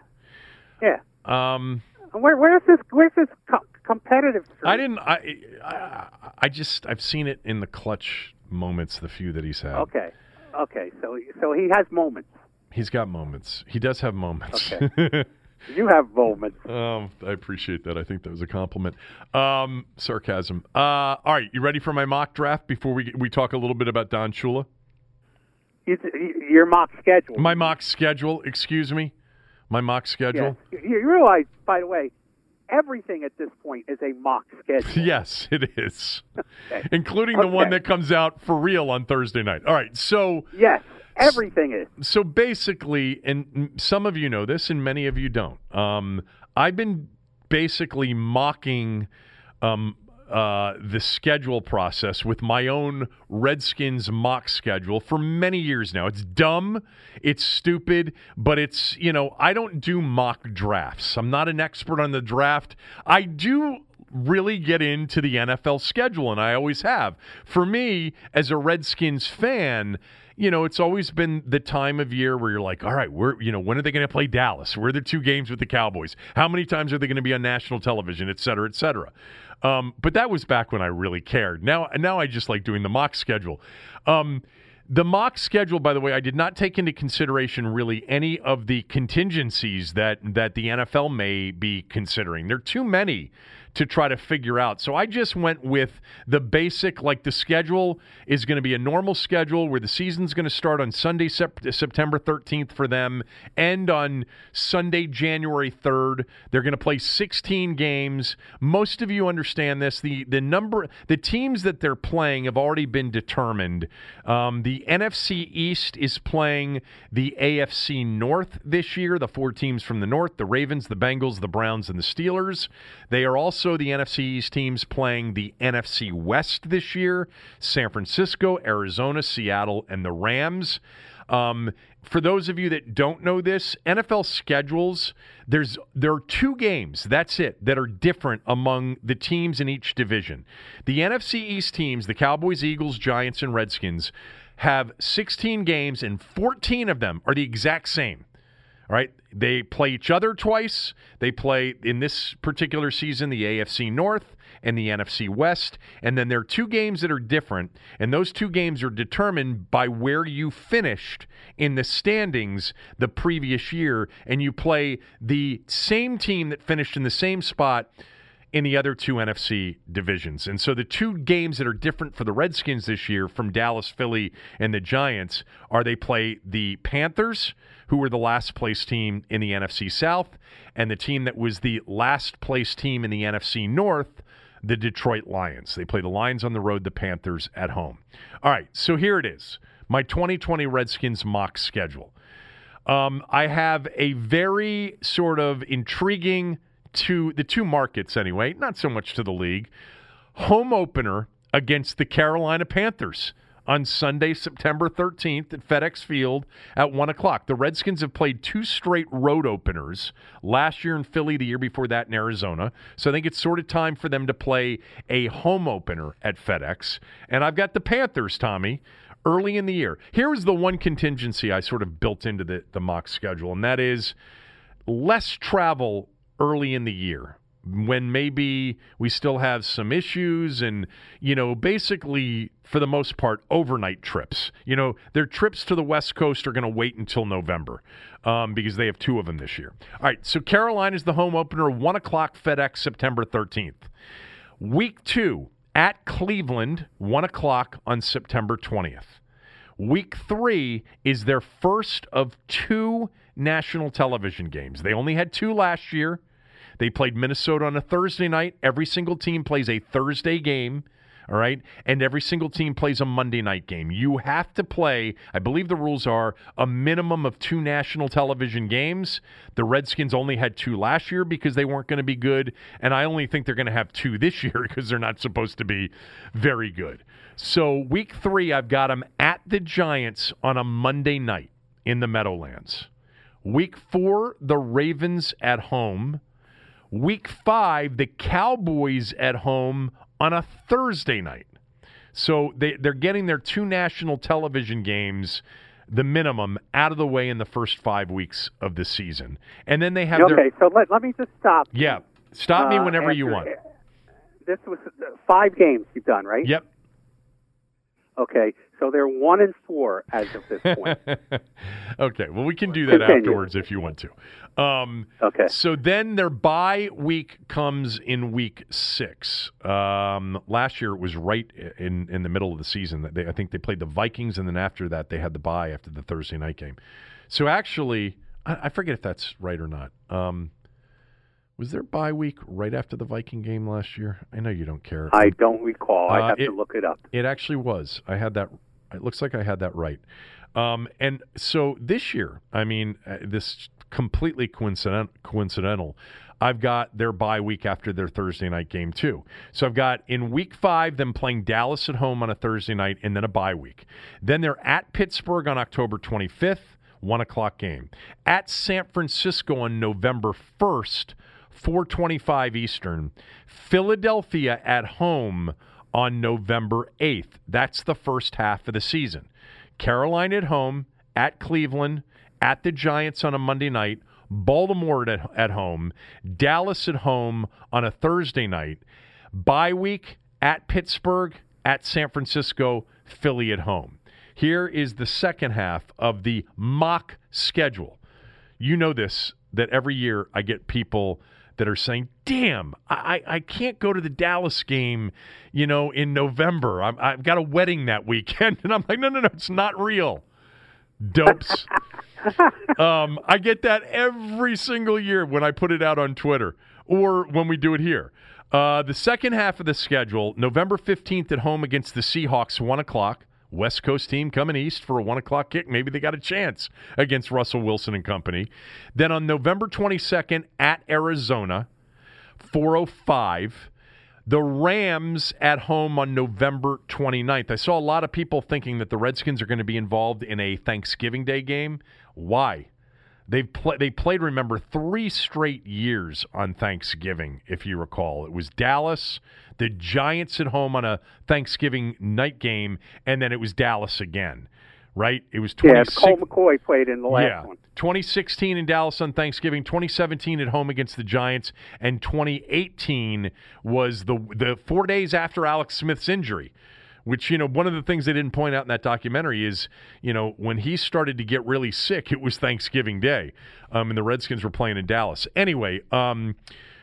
Yeah, yeah. Um, where where's this where's this? Co- competitive streak. I didn't I, I I just I've seen it in the clutch moments, the few that he's had. Okay. Okay. So so he has moments. He's got moments. He does have moments. Okay. You have moments. Um, I appreciate that. I think that was a compliment. Um, sarcasm. Uh, all right, you ready for my mock draft before we we talk a little bit about Don Shula? Your mock schedule. My mock schedule, excuse me. My mock schedule. Yes. You realize, by the way, everything at this point is a mock schedule. Yes, it is. Okay. Including the okay. one that comes out for real on Thursday night. All right, so... Yes. Everything is. So basically, and some of you know this and many of you don't, um, I've been basically mocking um, uh, the schedule process with my own Redskins mock schedule for many years now. It's dumb, it's stupid, but it's, you know, I don't do mock drafts. I'm not an expert on the draft. I do... really get into the N F L schedule, and I always have. For me, as a Redskins fan, you know, it's always been the time of year where you're like, all right, we're, you know, when are they going to play Dallas? Where are their two games with the Cowboys? How many times are they going to be on national television, et cetera, et cetera? Um, but that was back when I really cared. Now, now I just like doing the mock schedule. Um, The mock schedule, by the way, I did not take into consideration really any of the contingencies that, that the N F L may be considering. There are too many to try to figure out. So I just went with the basic, like the schedule is going to be a normal schedule where the season's going to start on Sunday, September thirteenth for them, end on Sunday, January third. They're going to play sixteen games. Most of you understand this. The, the number, the teams that they're playing have already been determined. Um, the N F C East is playing the A F C North this year, the four teams from the North, the Ravens, the Bengals, the Browns, and the Steelers. They are also Also, the N F C East teams playing the N F C West this year, San Francisco, Arizona, Seattle, and the Rams. Um, for those of you that don't know this, N F L schedules, there's there are two games, that's it, that are different among the teams in each division. The N F C East teams, the Cowboys, Eagles, Giants, and Redskins, have sixteen games, and fourteen of them are the exact same. All right, they play each other twice. They play, in this particular season, the A F C North and the N F C West. And then there are two games that are different, and those two games are determined by where you finished in the standings the previous year, and you play the same team that finished in the same spot in the other two N F C divisions. And so the two games that are different for the Redskins this year from Dallas, Philly, and the Giants are they play the Panthers, who were the last place team in the N F C South, and the team that was the last place team in the N F C North, the Detroit Lions. They play the Lions on the road, the Panthers at home. All right, so here it is, my twenty twenty Redskins mock schedule. Um, I have a very sort of intriguing to the two markets anyway, not so much to the league, home opener against the Carolina Panthers on Sunday, September thirteenth at FedEx Field at one o'clock. The Redskins have played two straight road openers, last year in Philly, the year before that in Arizona. So I think it's sort of time for them to play a home opener at FedEx. And I've got the Panthers, Tommy, early in the year. Here is the one contingency I sort of built into the, the mock schedule, and that is less travel early in the year when maybe we still have some issues and, you know, basically for the most part, overnight trips. You know, their trips to the West Coast are going to wait until November um, because they have two of them this year. All right, so Carolina's the home opener, one o'clock FedEx, September thirteenth. Week two at Cleveland, one o'clock on September twentieth. Week three is their first of two national television games. They only had two last year. They played Minnesota on a Thursday night. Every single team plays a Thursday game, all right? And every single team plays a Monday night game. You have to play, I believe the rules are, a minimum of two national television games. The Redskins only had two last year because they weren't going to be good, and I only think they're going to have two this year because they're not supposed to be very good. So week three, I've got them at the Giants on a Monday night in the Meadowlands. Week four, the Ravens at home. Week five, the Cowboys at home on a Thursday night. So they, they're getting their two national television games, the minimum, out of the way in the first five weeks of the season. And then they have okay, their... Okay, so let, let me just stop. Yeah, stop me uh, whenever after, you want. This was five games you've done, right? Yep. Okay, so they're one and four as of this point. Okay, well, we can do that Continue. afterwards if you want to. Um, okay. So then their bye week comes in week six. Um, last year it was right in, in the middle of the season. They, I think they played the Vikings, and then after that they had the bye after the Thursday night game. So actually, I, I forget if that's right or not. Um, was their bye week right after the Viking game last year? I know you don't care. I don't recall. Uh, I have it, to look it up. It actually was. I had that. It looks like I had that right. Um, and so this year, I mean, uh, this completely coincident, coincidental. I've got their bye week after their Thursday night game too. So I've got in week five them playing Dallas at home on a Thursday night, and then a bye week. Then they're at Pittsburgh on October twenty-fifth, one o'clock game. At San Francisco on November first. four twenty-five Eastern, Philadelphia at home on November eighth. That's the first half of the season. Carolina at home, at Cleveland, at the Giants on a Monday night, Baltimore at, at home, Dallas at home on a Thursday night, bye week at Pittsburgh, at San Francisco, Philly at home. Here is the second half of the mock schedule. You know this, that every year I get people that are saying, damn, I, I can't go to the Dallas game, you know, in November. I'm, I've got a wedding that weekend. And I'm like, no, no, no, it's not real. Dopes. um, I get that every single year when I put it out on Twitter or when we do it here. Uh, the second half of the schedule, November fifteenth at home against the Seahawks, one o'clock. West Coast team coming east for a one o'clock kick. Maybe they got a chance against Russell Wilson and company. Then on November twenty-second at Arizona, four oh five. The Rams at home on November twenty-ninth. I saw a lot of people thinking that the Redskins are going to be involved in a Thanksgiving Day game. Why? They've play, they played, remember, three straight years on Thanksgiving, if you recall. It was Dallas, the Giants at home on a Thanksgiving night game, and then it was Dallas again, right? It was twenty. Yeah, Colt McCoy played in the last yeah, one. twenty sixteen in Dallas on Thanksgiving, twenty seventeen at home against the Giants, and twenty eighteen was the the four days after Alex Smith's injury. Which, you know, one of the things they didn't point out in that documentary is, you know, when he started to get really sick, it was Thanksgiving Day, um, and the Redskins were playing in Dallas. Anyway, um,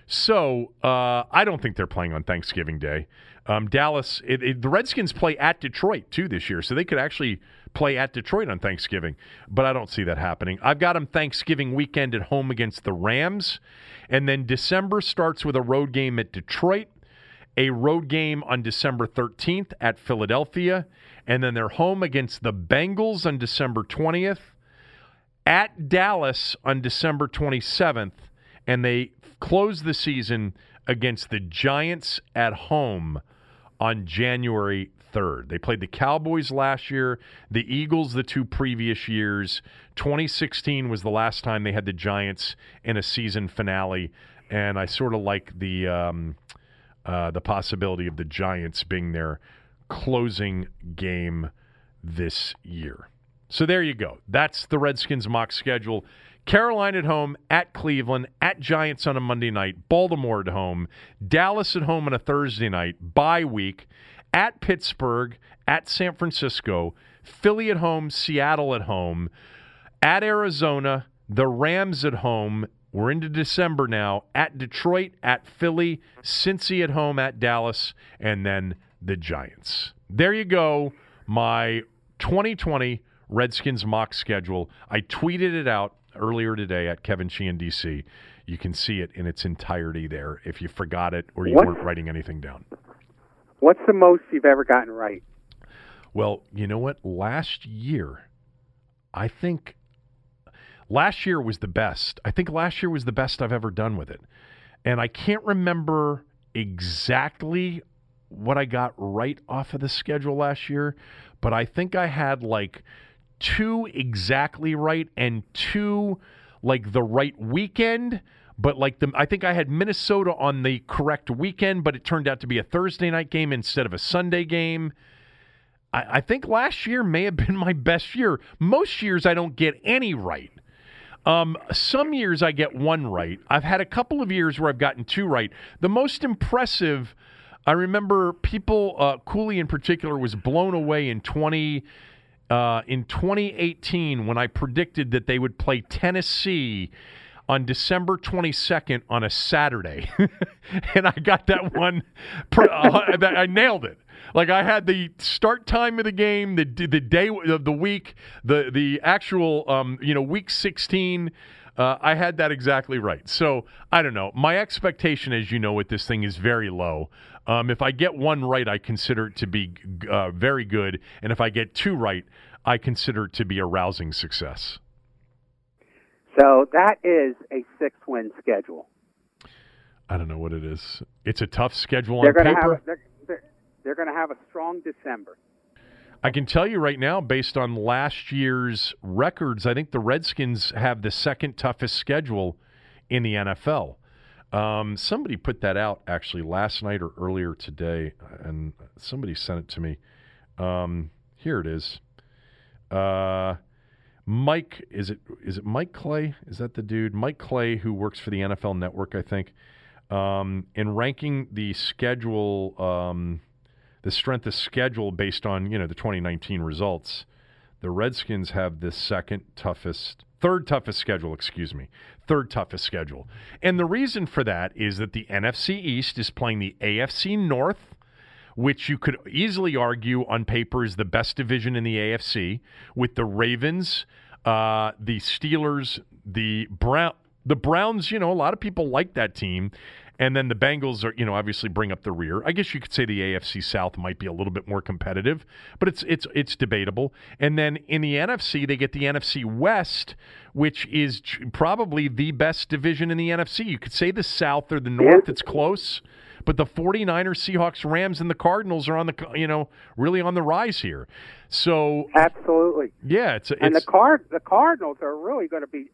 so uh, I don't think they're playing on Thanksgiving Day. Um, Dallas, it, it, the Redskins play at Detroit, too, this year, so they could actually play at Detroit on Thanksgiving, but I don't see that happening. I've got them Thanksgiving weekend at home against the Rams, and then December starts with a road game at Detroit, a road game on December thirteenth at Philadelphia, and then they're home against the Bengals on December twentieth, at Dallas on December twenty-seventh, and they close the season against the Giants at home on January third. They played the Cowboys last year, the Eagles the two previous years. twenty sixteen was the last time they had the Giants in a season finale, and I sort of like the... Um, Uh, the possibility of the Giants being their closing game this year. So there you go. That's the Redskins mock schedule. Carolina at home, at Cleveland, at Giants on a Monday night, Baltimore at home, Dallas at home on a Thursday night, bye week, at Pittsburgh, at San Francisco, Philly at home, Seattle at home, at Arizona, the Rams at home. We're into December now, at Detroit, at Philly, Cincy at home, at Dallas, and then the Giants. There you go, my twenty twenty Redskins mock schedule. I tweeted it out earlier today at Kevin Sheehan D C. You can see it in its entirety there if you forgot it or you what? weren't writing anything down. What's the most you've ever gotten right? Well, you know what? Last year, I think... Last year was the best. I think last year was the best I've ever done with it. And I can't remember exactly what I got right off of the schedule last year, but I think I had like two exactly right and two like the right weekend, but like the I think I had Minnesota on the correct weekend, but it turned out to be a Thursday night game instead of a Sunday game. I, I think last year may have been my best year. Most years I don't get any right. Um, some years I get one right. I've had a couple of years where I've gotten two right. The most impressive I remember people, uh, Cooley in particular, was blown away in twenty, uh, in twenty eighteen when I predicted that they would play Tennessee on December twenty-second on a Saturday. And I got that one. Pr- uh, I nailed it. Like, I had the start time of the game, the the day of the week, the the actual, um, you know, week sixteen. Uh, I had that exactly right. So, I don't know. My expectation, as you know, with this thing is very low. Um, if I get one right, I consider it to be uh, very good. And if I get two right, I consider it to be a rousing success. So that is a six-win schedule. I don't know what it is. It's a tough schedule they're on gonna paper. Have a, they're they're, they're going to have a strong December. I can tell you right now, based on last year's records, I think the Redskins have the second toughest schedule in the N F L. Um, somebody put that out, actually, last night or earlier today, and somebody sent it to me. Um, here it is. Uh, Mike, is it is it Mike Clay? Is that the dude? Mike Clay, who works for the N F L Network, I think. Um, in ranking the schedule, um, the strength of schedule based on, you know, the twenty nineteen results, the Redskins have the second toughest, third toughest schedule, excuse me, third toughest schedule. And the reason for that is that the N F C East is playing the A F C North, which you could easily argue on paper is the best division in the A F C, with the Ravens, uh, the Steelers, the Brown, the Browns. You know, a lot of people like that team. And then the Bengals are, you know, obviously bring up the rear. I guess you could say the A F C South might be a little bit more competitive, but it's it's it's debatable. And then in the N F C, they get the N F C West, which is probably the best division in the N F C. You could say the South or the North, it's close. But the forty-niners, Seahawks, Rams, and the Cardinals are on the, you know, really on the rise here. So absolutely, yeah. It's, it's and the card the Cardinals are really going to be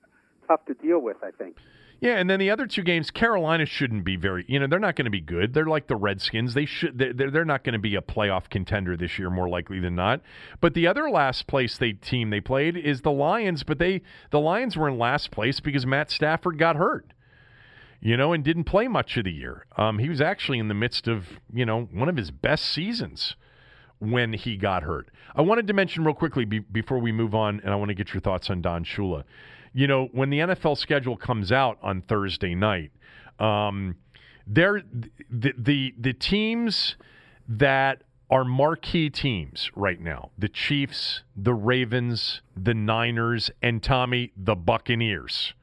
tough to deal with, I think. Yeah, and then the other two games, Carolina shouldn't be very, you know, they're not going to be good. They're like the Redskins. They should. They're they're not going to be a playoff contender this year, more likely than not. But the other last place they team they played is the Lions. But they the Lions were in last place because Matt Stafford got hurt. You know, and didn't play much of the year. Um, he was actually in the midst of, you know, one of his best seasons when he got hurt. I wanted to mention real quickly be, before we move on, and I want to get your thoughts on Don Shula. You know, when the N F L schedule comes out on Thursday night, um, there the, the the teams that are marquee teams right now, the Chiefs, the Ravens, the Niners, and Tommy, the Buccaneers.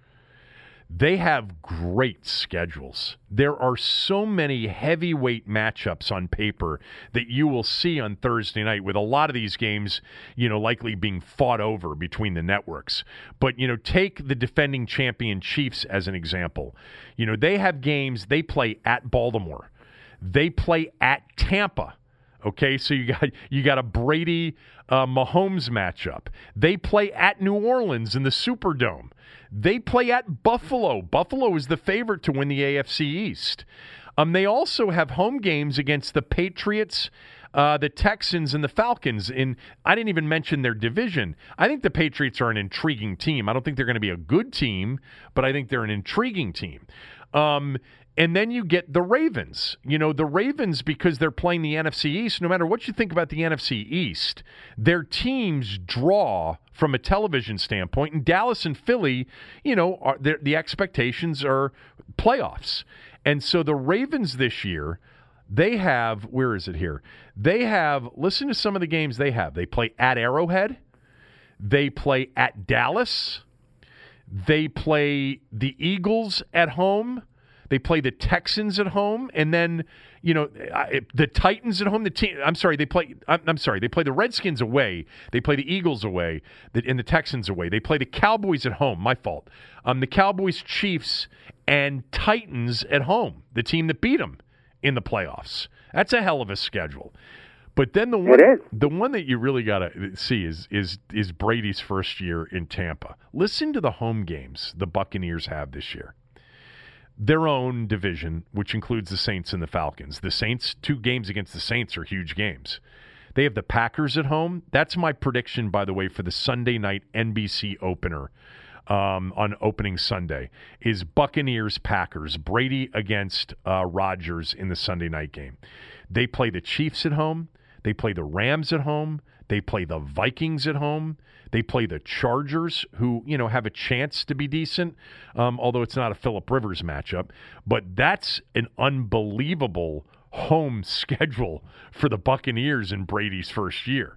They have great schedules. There are so many heavyweight matchups on paper that you will see on Thursday night, with a lot of these games, you know, likely being fought over between the networks. But, you know, take the defending champion Chiefs as an example. You know, they have games, they play at Baltimore. They play at Tampa. Okay, so you got you got a Brady uh, Mahomes matchup. They play at New Orleans in the Superdome. They play at Buffalo. Buffalo is the favorite to win the A F C East. Um, they also have home games against the Patriots, uh, the Texans, and the Falcons. In I didn't even mention their division. I think the Patriots are an intriguing team. I don't think they're going to be a good team, but I think they're an intriguing team. Um, and then you get the Ravens. You know, the Ravens, because they're playing the N F C East, no matter what you think about the N F C East, their teams draw from a television standpoint. And Dallas and Philly, you know, are, the expectations are playoffs. And so the Ravens this year, they have, where is it here? They have, listen to some of the games they have. They play at Arrowhead. They play at Dallas. They play the Eagles at home. They play the Texans at home, and then, you know, the Titans at home. The team, I'm sorry, they play. I'm, I'm sorry, they play the Redskins away. They play the Eagles away, the, and the Texans away. They play the Cowboys at home. My fault. Um, the Cowboys, Chiefs, and Titans at home. The team that beat them in the playoffs. That's a hell of a schedule. But then the one, the one that you really got to see is is is Brady's first year in Tampa. Listen to the home games the Buccaneers have this year. Their own division, which includes the Saints and the Falcons. The Saints, two games against the Saints are huge games. They have the Packers at home. That's my prediction, by the way, for the Sunday night N B C opener um, on opening Sunday is Buccaneers-Packers. Brady against uh, Rodgers in the Sunday night game. They play the Chiefs at home. They play the Rams at home. They play the Vikings at home. They play the Chargers, who, you know, have a chance to be decent, um, although it's not a Phillip Rivers matchup. But that's an unbelievable home schedule for the Buccaneers in Brady's first year.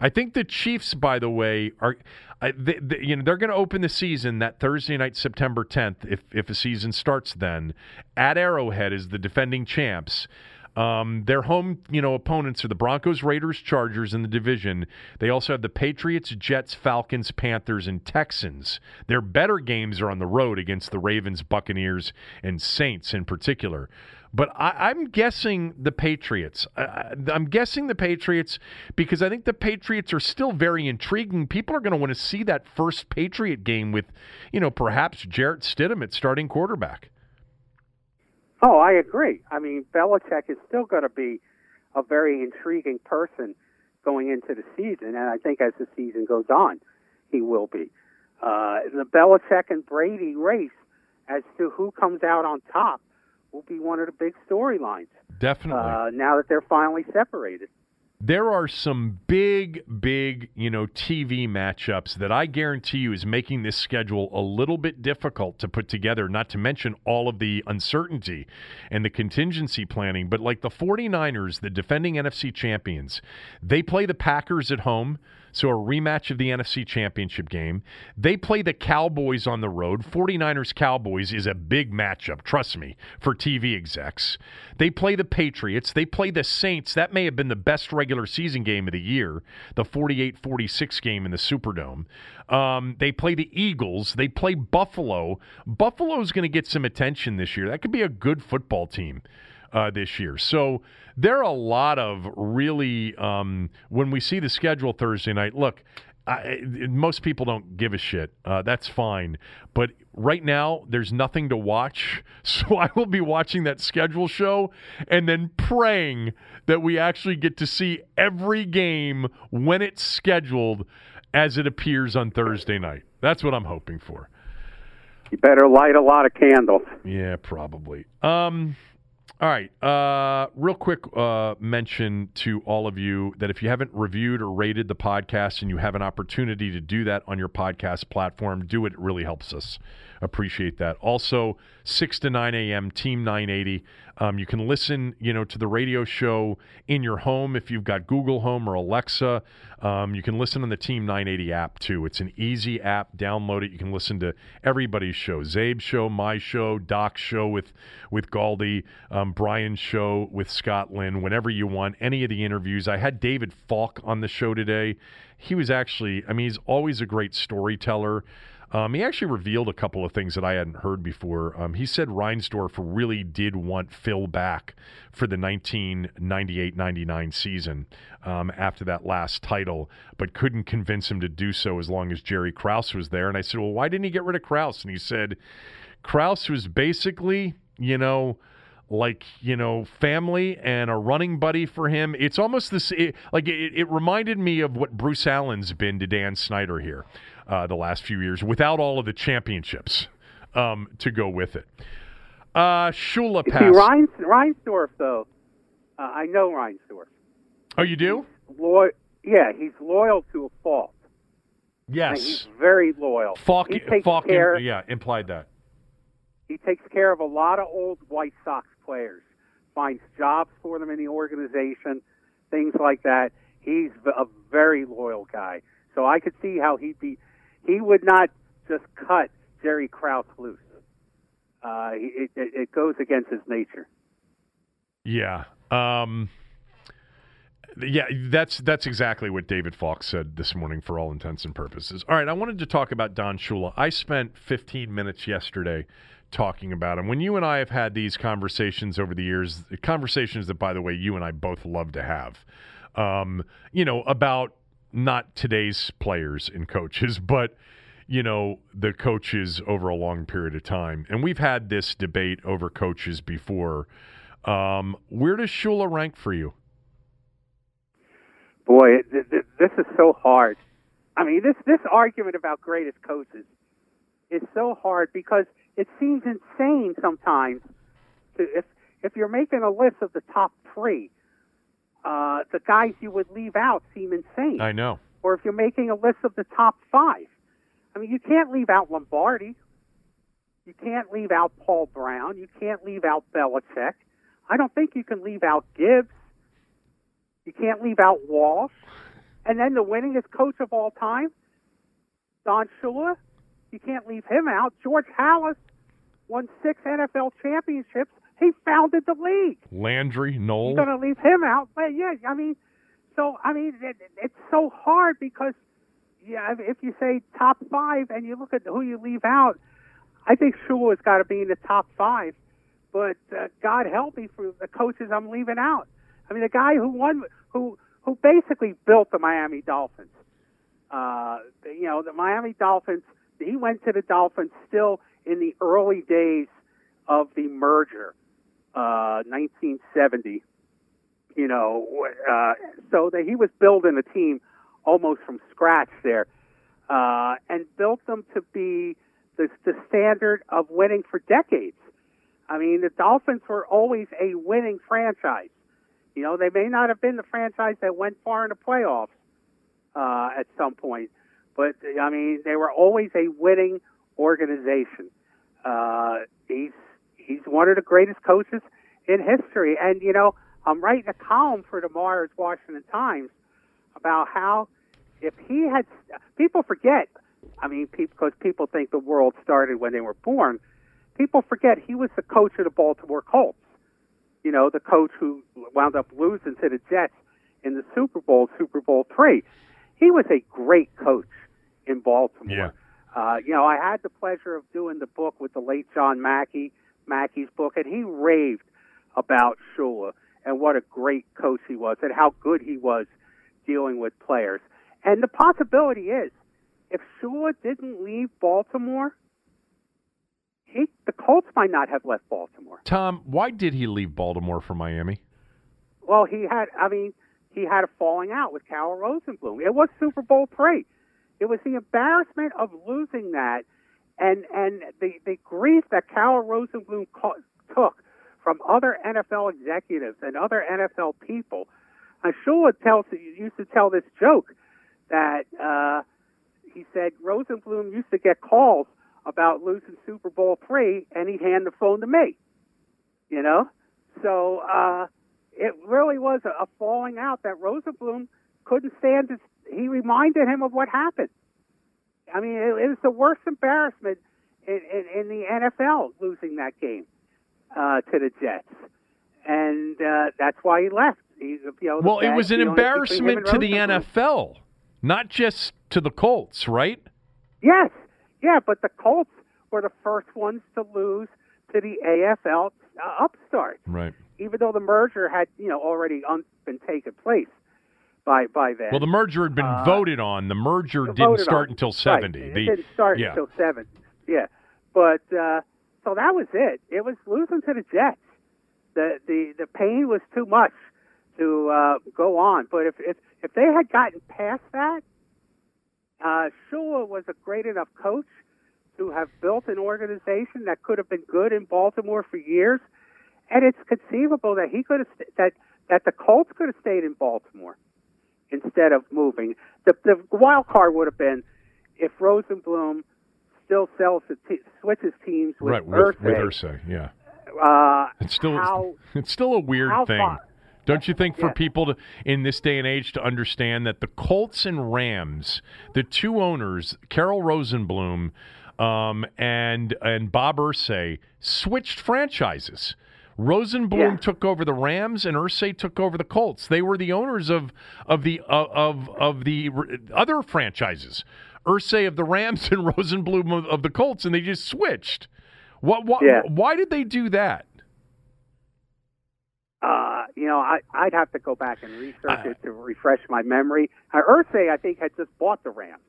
I think the Chiefs, by the way, are uh, they, they, you know, they're going to open the season that Thursday night, September tenth, if if a season starts then, at Arrowhead as the defending champs. Um, their home, you know, opponents are the Broncos, Raiders, Chargers in the division. They also have the Patriots, Jets, Falcons, Panthers, and Texans. Their better games are on the road against the Ravens, Buccaneers, and Saints in particular. But I, I'm guessing the Patriots. I, I'm guessing the Patriots because I think the Patriots are still very intriguing. People are going to want to see that first Patriot game with, you know, perhaps Jarrett Stidham at starting quarterback. Oh, I agree. I mean, Belichick is still going to be a very intriguing person going into the season, and I think as the season goes on, he will be. Uh, the Belichick and Brady race as to who comes out on top will be one of the big storylines. Definitely. Uh, now that they're finally separated. There are some big, big, you know, T V matchups that I guarantee you is making this schedule a little bit difficult to put together, not to mention all of the uncertainty and the contingency planning. But like the 49ers, the defending N F C champions, they play the Packers at home. So a rematch of the N F C Championship game. They play the Cowboys on the road. 49ers-Cowboys is a big matchup, trust me, for T V execs. They play the Patriots. They play the Saints. That may have been the best regular season game of the year, the forty-eight forty-six game in the Superdome. Um, they play the Eagles. They play Buffalo. Buffalo's going to get some attention this year. That could be a good football team. Uh, this year. So there are a lot of really, um, when we see the schedule Thursday night, look, I, most people don't give a shit. Uh, that's fine. But right now, there's nothing to watch. So I will be watching that schedule show and then praying that we actually get to see every game when it's scheduled as it appears on Thursday night. That's what I'm hoping for. You better light a lot of candles. Yeah, probably. Um... All right, uh, real quick uh, mention to all of you that if you haven't reviewed or rated the podcast and you have an opportunity to do that on your podcast platform, do it. It really helps us. Appreciate that. Also, six to nine a.m., Team nine eighty. Um, you can listen, you know, to the radio show in your home if you've got Google Home or Alexa. Um, you can listen on the Team nine eighty app, too. It's an easy app. Download it. You can listen to everybody's show. Zabe's show, my show, Doc's show with, with Galdi, um, Brian's show with Scott Lynn, whenever you want, any of the interviews. I had David Falk on the show today. He was actually, I mean, he's always a great storyteller. Um, he actually revealed a couple of things that I hadn't heard before. Um, he said Reinsdorf really did want Phil back for the nineteen ninety-eight ninety-nine season um, after that last title, but couldn't convince him to do so as long as Jerry Krause was there. And I said, well, why didn't he get rid of Krause? And he said, Krause was basically, you know, like, you know, family and a running buddy for him. It's almost this, it, like, it, it reminded me of what Bruce Allen's been to Dan Snyder here. Uh, the last few years without all of the championships um, to go with it. Uh, Shula passed. See, Reins, Reinsdorf, though, uh, I know Reinsdorf. Oh, you do? He's lo- yeah, he's loyal to a fault. Yes. And he's very loyal. Falk, he takes Falk care, in, yeah, implied that. He takes care of a lot of old White Sox players, finds jobs for them in the organization, things like that. He's a very loyal guy. So I could see how he'd be... He would not just cut Jerry Krause loose. Uh, it, it, it goes against his nature. Yeah. Um, yeah, that's that's exactly what David Falk said this morning for all intents and purposes. All right, I wanted to talk about Don Shula. I spent fifteen minutes yesterday talking about him. When you and I have had these conversations over the years, conversations that, by the way, you and I both love to have, um, you know, about... not today's players and coaches, but, you know, the coaches over a long period of time. And we've had this debate over coaches before. Um, where does Shula rank for you? Boy, th- th- this is so hard. I mean, this, this argument about greatest coaches is so hard because it seems insane sometimes to, if, if you're making a list of the top three Uh, the guys you would leave out seem insane. I know. Or if you're making a list of the top five. I mean, you can't leave out Lombardi. You can't leave out Paul Brown. You can't leave out Belichick. I don't think you can leave out Gibbs. You can't leave out Walsh. And then the winningest coach of all time, Don Shula, you can't leave him out. George Halas won six N F L championships. He founded the league. Landry, Knoll. You're going to leave him out. But yeah, I mean, so, I mean, it, it's so hard because yeah, if you say top five and you look at who you leave out, I think Shula's got to be in the top five. But uh, God help me for the coaches I'm leaving out. I mean, the guy who won, who who basically built the Miami Dolphins. Uh, you know, the Miami Dolphins, he went to the Dolphins still in the early days of the merger, uh, nineteen seventy. You know, uh, so that he was building a team almost from scratch there, uh, and built them to be the, the standard of winning for decades. I mean, the Dolphins were always a winning franchise. You know, they may not have been the franchise that went far in the playoffs uh, at some point, but, I mean, they were always a winning organization. Uh, he's he's one of the greatest coaches in history. And, you know, I'm writing a column for tomorrow's Washington Times about how if he had – people forget, I mean, because people think the world started when they were born. People forget he was the coach of the Baltimore Colts. You know, the coach who wound up losing to the Jets in the Super Bowl, Super Bowl three. He was a great coach in Baltimore. Yeah. Uh, you know, I had the pleasure of doing the book with the late John Mackey, Mackey's book, and he raved about Shula and what a great coach he was and how good he was dealing with players. And the possibility is, if Shula didn't leave Baltimore, He, the Colts might not have left Baltimore. Tom, why did he leave Baltimore for Miami? Well, he had, I mean, he had a falling out with Carroll Rosenbloom. It was Super Bowl three. It was the embarrassment of losing that and, and the, the grief that Carroll Rosenbloom co- took from other N F L executives and other N F L people. I sure tells, used to tell this joke that uh, he said Rosenbloom used to get calls about losing Super Bowl three, and he'd hand the phone to me, you know? So uh, it really was a, a falling out that Rosenbloom couldn't stand. His, he reminded him of what happened. I mean, it, it was the worst embarrassment in, in, in the N F L, losing that game uh, to the Jets. And uh, that's why he left. He, you know, well, it was an embarrassment to the N F L, not just to the Colts, right? Yes. Yeah, but the Colts were the first ones to lose to the A F L uh, upstart. Right. Even though the merger had, you know, already un- been taken place by by then. Well, the merger had been uh, voted on. The merger didn't start on. until seventy. Right. It the, didn't start yeah. until seventy. Yeah. But uh, so that was it. It was losing to the Jets. The the, the pain was too much to uh, go on. But if, if if they had gotten past that, Uh, Shula was a great enough coach to have built an organization that could have been good in Baltimore for years, and it's conceivable that he could have st- that that the Colts could have stayed in Baltimore instead of moving. The, the wild card would have been if Rosenbloom still sells the te- switches teams with right, Ursay. With, with Ursay, yeah. Uh, it's still how, it's still a weird thing, far? Don't you think for yeah. people to, in this day and age to understand that the Colts and Rams, the two owners, Carroll Rosenbloom um, and and Bob Ursay, switched franchises. Rosenbloom yeah. took over the Rams and Ursay took over the Colts. They were the owners of of the uh, of of the r- other franchises. Ursay of the Rams and Rosenbloom of, of the Colts, and they just switched. What? Why, yeah. why did they do that? Uh, you know, I, I'd have to go back and research uh, it to refresh my memory. Uh, Ursay, I think, had just bought the Rams.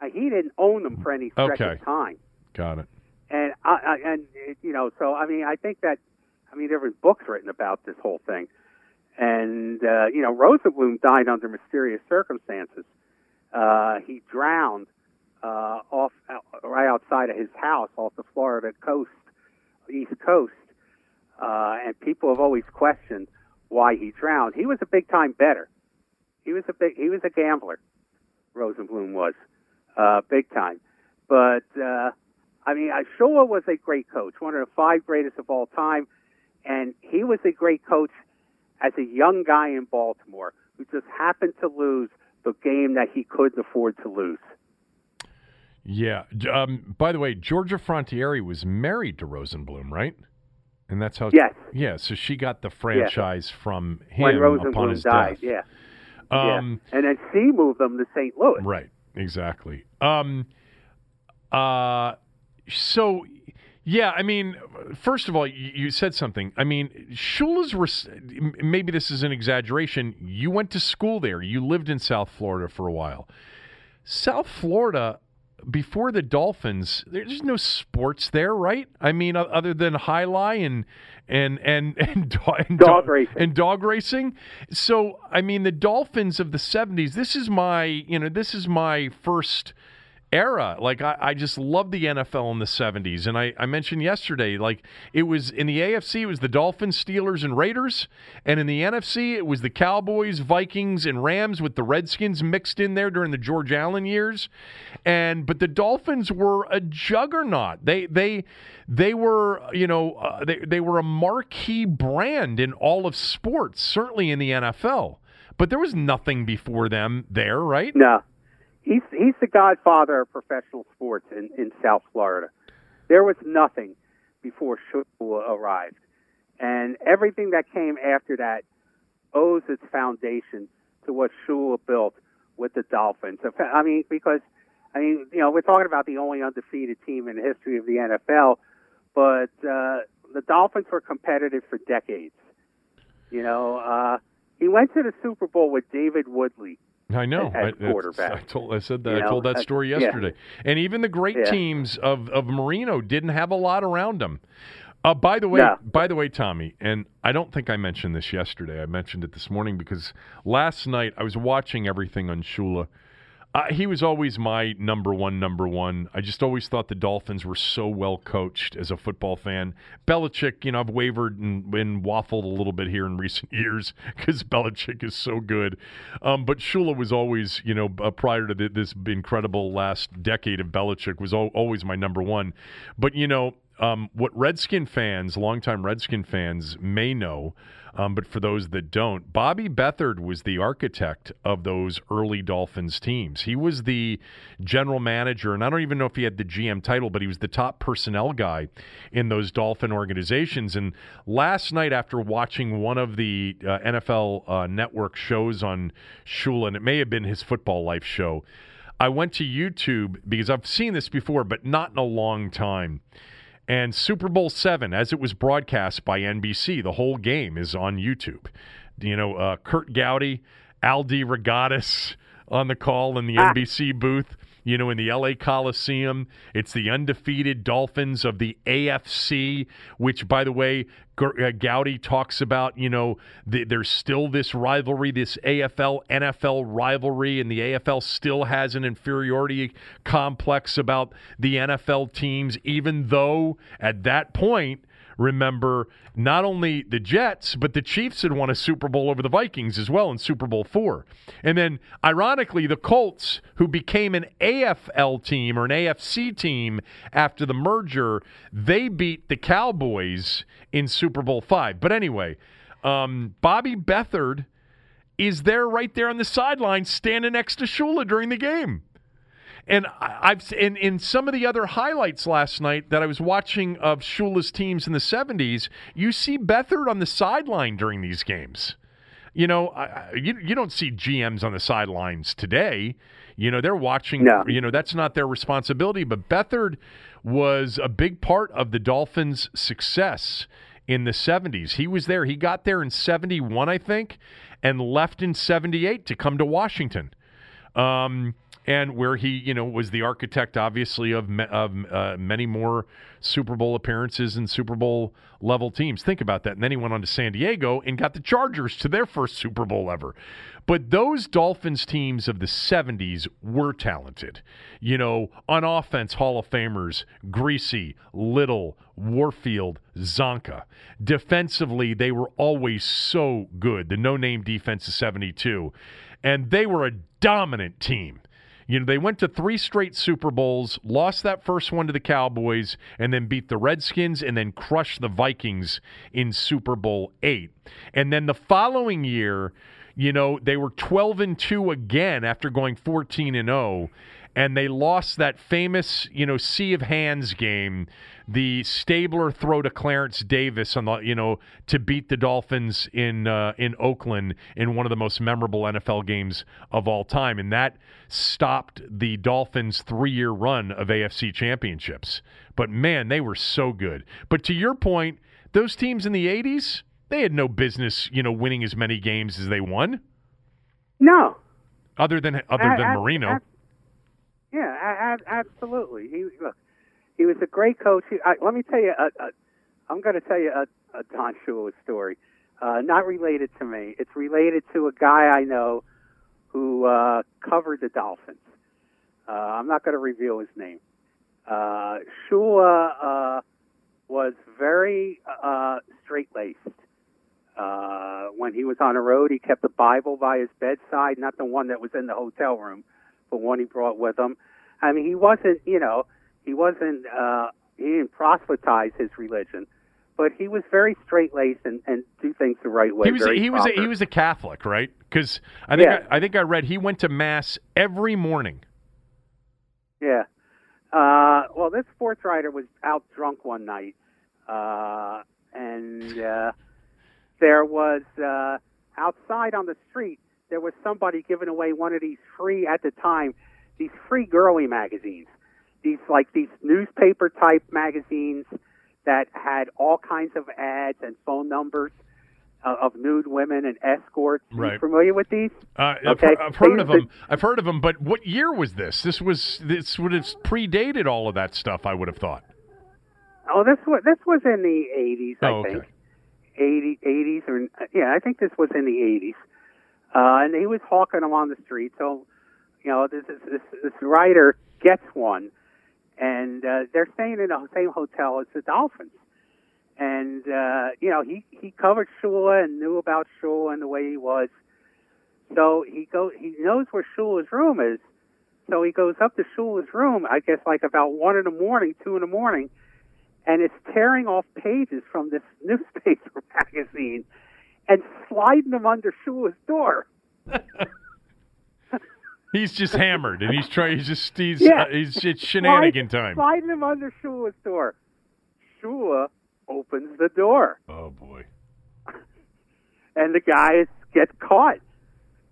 Uh, he didn't own them for any stretch okay. of time. Got it. And, I, I, and you know, so, I mean, I think that, I mean, there were books written about this whole thing. And, uh, you know, Rosenbloom died under mysterious circumstances. Uh, he drowned uh, off right outside of his house off the Florida coast, East Coast. Uh, and people have always questioned why he drowned. He was a big-time bettor. He was a big, he was a gambler. Rosenbloom was uh, big time. But uh, I mean, Shula was a great coach, one of the five greatest of all time, and he was a great coach as a young guy in Baltimore who just happened to lose the game that he couldn't afford to lose. Yeah. Um, by the way, Georgia Frontieri was married to Rosenbloom, right? And that's how. Yes. Yeah. So she got the franchise yes. from him when Rosenbloom upon his died. Death. Yeah. Um, yeah. And then she moved them to Saint Louis. Right, exactly. Um, uh, so, yeah, I mean, first of all, you, you said something. I mean, Shula's, res- maybe this is an exaggeration, you went to school there. You lived in South Florida for a while. South Florida, before the Dolphins, there's no sports there, right? I mean, other than high lie and and and and, do, and dog do, racing and dog racing. So, I mean, the Dolphins of the seventies. This is my, you know, this is my first era. Like, I, I just loved the N F L in the seventies, and I, I mentioned yesterday, like, it was in the A F C, it was the Dolphins, Steelers, and Raiders, and in the N F C, it was the Cowboys, Vikings, and Rams with the Redskins mixed in there during the George Allen years. And but the Dolphins were a juggernaut. They they they were, you know, uh, they they were a marquee brand in all of sports, certainly in the N F L. But there was nothing before them there, right? No. He's he's the godfather of professional sports in, in South Florida. There was nothing before Shula arrived. And everything that came after that owes its foundation to what Shula built with the Dolphins. I mean, because, I mean, you know, we're talking about the only undefeated team in the history of the N F L, but uh, the Dolphins were competitive for decades. You know, uh, he went to the Super Bowl with David Woodley. I know. I, I told I said that you know, I told that story yesterday. Yeah. And even the great yeah. teams of, of Marino didn't have a lot around them. Uh, by the way, no. by the way, Tommy, and I don't think I mentioned this yesterday. I mentioned it this morning because last night I was watching everything on Shula. Uh, he was always my number one, number one. I just always thought the Dolphins were so well coached as a football fan. Belichick, you know, I've wavered and, and waffled a little bit here in recent years because Belichick is so good. Um, but Shula was always, you know, uh, prior to the, this incredible last decade of Belichick, was al- always my number one. But, you know, um, what Redskin fans, longtime Redskin fans may know, Um, but for those that don't, Bobby Beathard was the architect of those early Dolphins teams. He was the general manager, and I don't even know if he had the G M title, but he was the top personnel guy in those Dolphin organizations. And last night, after watching one of the uh, N F L uh, network shows on Shula, and it may have been his Football Life show, I went to YouTube because I've seen this before, but not in a long time. And Super Bowl seven, as it was broadcast by N B C, the whole game is on YouTube. You know, uh, Kurt Gowdy, Al DeRogatis on the call in the ah. N B C booth, you know, in the L A Coliseum. It's the undefeated Dolphins of the A F C, which, by the way, Gowdy talks about, you know, the, there's still this rivalry, this A F L N F L rivalry, and the A F L still has an inferiority complex about the N F L teams, even though at that point, remember, not only the Jets, but the Chiefs had won a Super Bowl over the Vikings as well in Super Bowl four. And then, ironically, the Colts, who became an A F L team or an A F C team after the merger, they beat the Cowboys in Super Bowl five. But anyway, um, Bobby Beathard is there right there on the sideline standing next to Shula during the game. And I've in in some of the other highlights last night that I was watching of Shula's teams in the seventies, you see Beathard on the sideline during these games. You know, I, you you don't see G Ms on the sidelines today. You know, they're watching. No. You know, that's not their responsibility. But Beathard was a big part of the Dolphins' success in the seventies. He was there. He got there in seventy-one, I think, and left in seventy-eight to come to Washington. Um. And where he, you know, was the architect, obviously, of me, of uh, many more Super Bowl appearances and Super Bowl-level teams. Think about that. And then he went on to San Diego and got the Chargers to their first Super Bowl ever. But those Dolphins teams of the seventies were talented. You know, on offense, Hall of Famers, Greasy, Little, Warfield, Zonka. Defensively, they were always so good. The no-name defense of seventy-two. And they were a dominant team. You know, they went to three straight Super Bowls, lost that first one to the Cowboys, and then beat the Redskins and then crushed the Vikings in Super Bowl eight. And then the following year, you know, they were twelve and two again after going fourteen and oh, and they lost that famous, you know, sea of hands game, the Stabler throw to Clarence Davis on the, you know, to beat the Dolphins in uh, in Oakland in one of the most memorable N F L games of all time, and that stopped the Dolphins' three-year run of A F C championships. But man, they were so good. But to your point, those teams in the eighties, they had no business, you know, winning as many games as they won. No. Other than other I, than I, Marino. I, I, Yeah, I, I, absolutely. He look, he was a great coach. He, I, let me tell you, a, a, I'm going to tell you a, a Don Shula story, uh, not related to me. It's related to a guy I know who uh, covered the Dolphins. Uh, I'm not going to reveal his name. Uh, Shula uh, was very uh, straight-laced. Uh, when he was on the road, he kept a Bible by his bedside, not the one that was in the hotel room, but one he brought with him. I mean, he wasn't, you know, he wasn't, uh, he didn't proselytize his religion, but he was very straight-laced and, and do things the right way. He was, very he was, a, he was a Catholic, right? Because I think, yeah. I, I think I read he went to Mass every morning. Yeah. Uh, well, this sports writer was out drunk one night, uh, and uh, there was uh, outside on the street, there was somebody giving away one of these free, at the time, these free girly magazines. These, like, these newspaper-type magazines that had all kinds of ads and phone numbers uh, of nude women and escorts. Right. Are you familiar with these? Uh, okay. I've, I've heard they, of them. I've heard of them, but what year was this? This was this would have predated all of that stuff, I would have thought. Oh, this was, this was in the eighties, I oh, think. Okay. eighty, eighties, or, yeah, I think this was in the eighties. Uh, and he was hawking them on the street. So, you know, this this, this writer gets one, and uh, they're staying in the same hotel as the Dolphins. And, uh, you know, he, he covered Shula and knew about Shula and the way he was. So he go he knows where Shula's room is. So he goes up to Shula's room, I guess, like about one in the morning, two in the morning, and it's tearing off pages from this newspaper magazine and sliding them under Shula's door. He's just hammered, and he's trying. He's just he's yeah. uh, he's it's shenanigan time. Sliding him under Shula's door. Shula opens the door. Oh boy! And the guys get caught.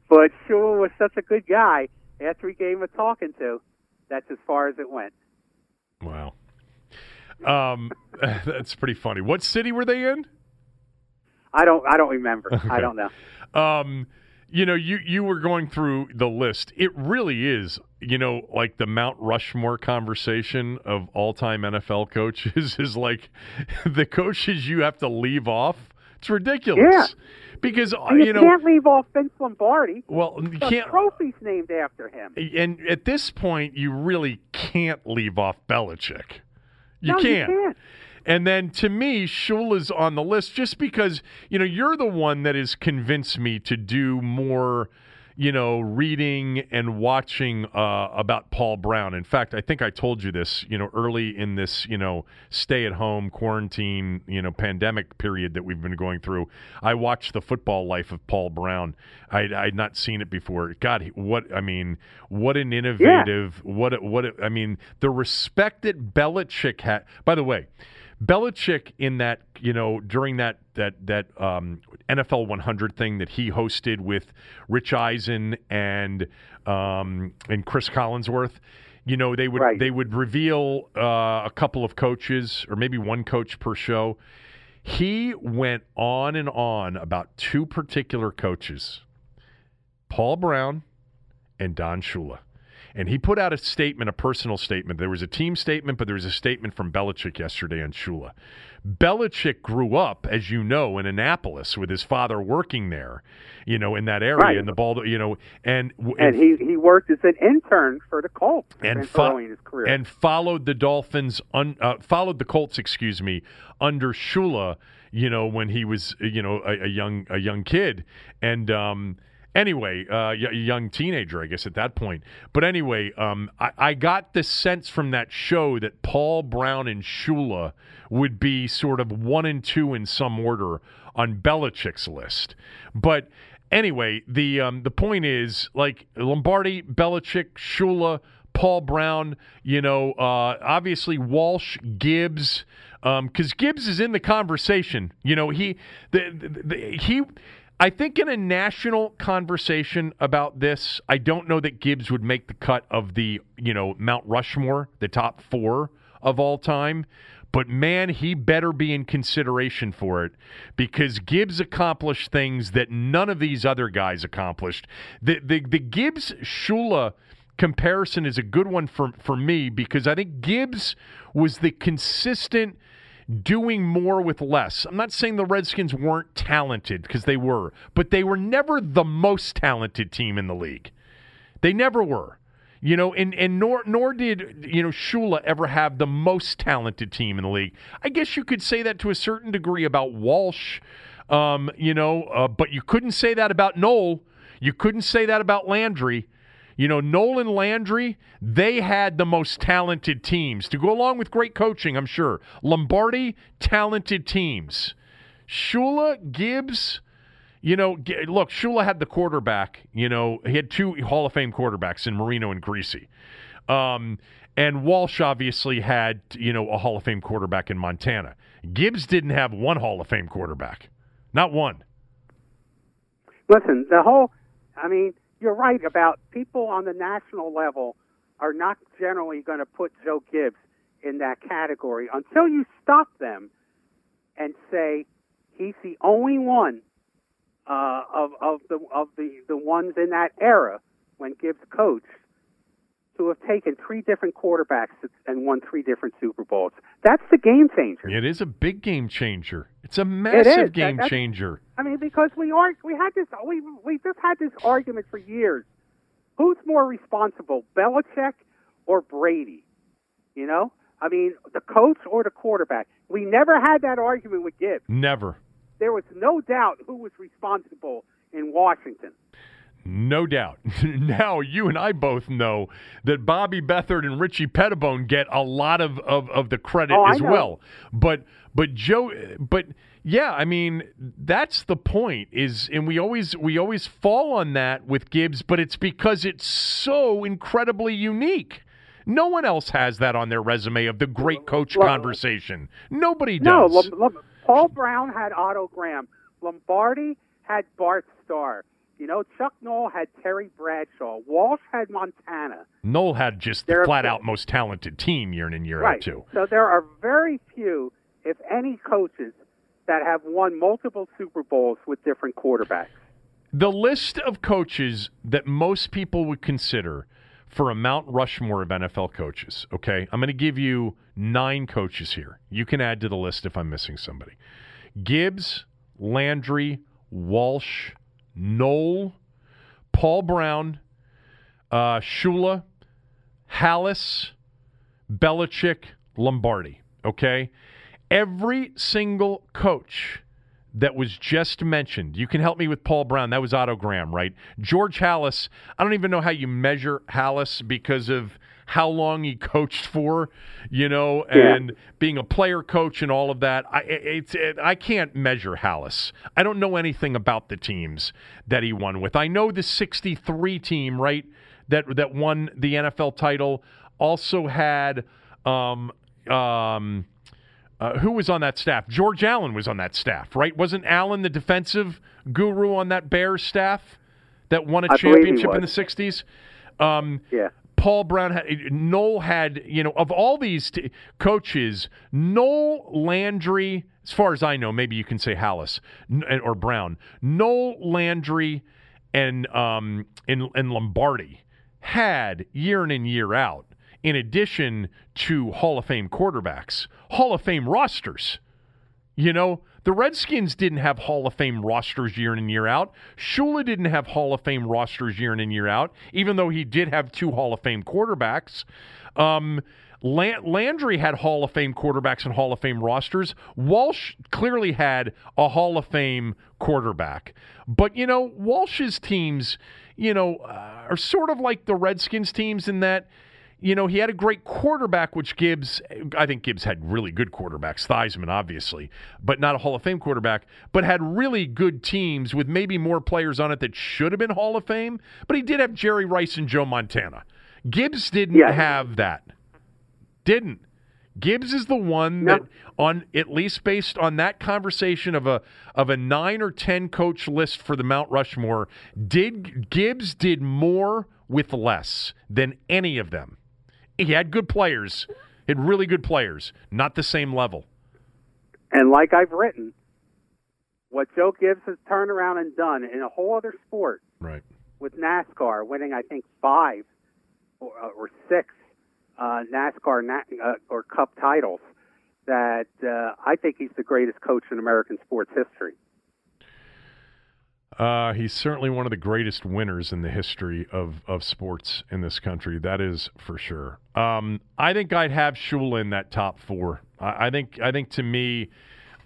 But Shula was such a good guy. After he gave him a talking to, that's as far as it went. Wow. Um, that's pretty funny. What city were they in? I don't I don't remember. Okay. I don't know. Um, you know, you, you were going through the list. It really is, you know, like the Mount Rushmore conversation of all-time N F L coaches is like the coaches you have to leave off. It's ridiculous. Yeah. Because, and you, you know, can't leave off Vince Lombardi. Well, you can't. The trophy's named after him. And at this point, you really can't leave off Belichick. You no, can't. You can't. And then, to me, Shula's on the list just because, you know, you're the one that has convinced me to do more, you know, reading and watching uh, about Paul Brown. In fact, I think I told you this, you know, early in this, you know, stay-at-home, quarantine, you know, pandemic period that we've been going through. I watched The Football Life of Paul Brown. I I'd not seen it before. God, what, I mean, what an innovative, yeah. what, what, I mean, the respect that Belichick had. By the way, Belichick in that, you know, during that that that um, N F L one hundred thing that he hosted with Rich Eisen and um, and Chris Collinsworth, you know, they would right. they would reveal uh, a couple of coaches or maybe one coach per show. He went on and on about two particular coaches, Paul Brown and Don Shula. And he put out a statement, a personal statement. There was a team statement, but there was a statement from Belichick yesterday on Shula. Belichick grew up, as you know, in Annapolis with his father working there, you know, in that area, right. in the Baltimore, you know, and and, and he, he worked as an intern for the Colts and fo- in his career, and followed the Dolphins, un, uh, followed the Colts, excuse me, under Shula, you know, when he was, you know, a, a young a young kid, and um, anyway, a uh, young teenager, I guess, at that point. But anyway, um, I, I got the sense from that show that Paul Brown and Shula would be sort of one and two in some order on Belichick's list. But anyway, the um, the point is, like, Lombardi, Belichick, Shula, Paul Brown, you know, uh, obviously Walsh, Gibbs, um, because Gibbs is in the conversation. You know, he the, the, the, he. I think in a national conversation about this, I don't know that Gibbs would make the cut of the, you know, Mount Rushmore, the top four of all time. But, man, he better be in consideration for it, because Gibbs accomplished things that none of these other guys accomplished. The the, the Gibbs-Shula comparison is a good one for, for me, because I think Gibbs was the consistent doing more with less. I'm not saying the Redskins weren't talented, because they were, but they were never the most talented team in the league. They never were. You know, and, and nor nor did, you know, Shula ever have the most talented team in the league. I guess you could say that to a certain degree about Walsh, um, you know, uh, but you couldn't say that about Knoll. You couldn't say that about Landry. You know, Knoll and Landry, they had the most talented teams. To go along with great coaching, I'm sure. Lombardi, talented teams. Shula, Gibbs, you know, look, Shula had the quarterback. You know, he had two Hall of Fame quarterbacks in Marino and Greasy. Um, and Walsh obviously had, you know, a Hall of Fame quarterback in Montana. Gibbs didn't have one Hall of Fame quarterback. Not one. Listen, the whole, I mean, you're right about people on the national level are not generally going to put Joe Gibbs in that category until you stop them and say he's the only one uh, of of the of the, the ones in that era when Gibbs coached to have taken three different quarterbacks and won three different Super Bowls. That's the game changer. It is a big game changer. It's a massive it game that, changer. I mean, because we aren't, we had this, we we just had this argument for years. Who's more responsible, Belichick or Brady? You know, I mean, the coach or the quarterback? We never had that argument with Gibbs. Never. There was no doubt who was responsible in Washington. No doubt. Now, you and I both know that Bobby Beathard and Richie Pettibone get a lot of, of, of the credit oh, as well. But but Joe, but yeah, I mean, that's the point is, and we always we always fall on that with Gibbs, but it's because it's so incredibly unique. No one else has that on their resume of the great coach L- conversation. L- Nobody does. No, L- L- Paul Brown had Otto Graham. Lombardi had Bart Starr. You know, Chuck Knoll had Terry Bradshaw. Walsh had Montana. Knoll had just the flat-out most talented team year in and year right. out, too. So there are very few, if any, coaches that have won multiple Super Bowls with different quarterbacks. The list of coaches that most people would consider for a Mount Rushmore of N F L coaches, okay? I'm going to give you nine coaches here. You can add to the list if I'm missing somebody. Gibbs, Landry, Walsh, Knoll, Paul Brown, uh, Shula, Halas, Belichick, Lombardi, okay? Every single coach that was just mentioned, you can help me with Paul Brown, that was Otto Graham, right? George Halas, I don't even know how you measure Halas because of how long he coached for, you know, and yeah. being a player coach and all of that. I it's it, I can't measure Halas. I don't know anything about the teams that he won with. I know the sixty-three team, right, that that won the N F L title also had um um uh, who was on that staff? George Allen was on that staff, right? Wasn't Allen the defensive guru on that Bears staff that won a I championship in the sixties? Um, yeah. Paul Brown, had, Knoll had, you know, of all these t- coaches, Knoll, Landry, as far as I know, maybe you can say Halas n- or Brown, Knoll, Landry, and, um, and, and Lombardi had year in and year out, in addition to Hall of Fame quarterbacks, Hall of Fame rosters. You know, the Redskins didn't have Hall of Fame rosters year in and year out. Shula didn't have Hall of Fame rosters year in and year out, even though he did have two Hall of Fame quarterbacks. Um, Landry had Hall of Fame quarterbacks and Hall of Fame rosters. Walsh clearly had a Hall of Fame quarterback. But, you know, Walsh's teams, you know, uh, are sort of like the Redskins teams in that, you know, he had a great quarterback, which Gibbs, I think Gibbs had really good quarterbacks, Theismann obviously, but not a Hall of Fame quarterback, but had really good teams with maybe more players on it that should have been Hall of Fame, but he did have Jerry Rice and Joe Montana. Gibbs didn't yeah. have that. Didn't. Gibbs is the one no. that, on at least based on that conversation of a of a nine or ten coach list for the Mount Rushmore, did Gibbs did more with less than any of them. He had good players, had really good players, not the same level. And like I've written, what Joe Gibbs has turned around and done in a whole other sport, right? With NASCAR winning, I think, five or, or six uh, NASCAR na- uh, or Cup titles, that uh, I think he's the greatest coach in American sports history. Uh, he's certainly one of the greatest winners in the history of, of sports in this country. That is for sure. Um, I think I'd have Shula in that top four. I, I think I think to me,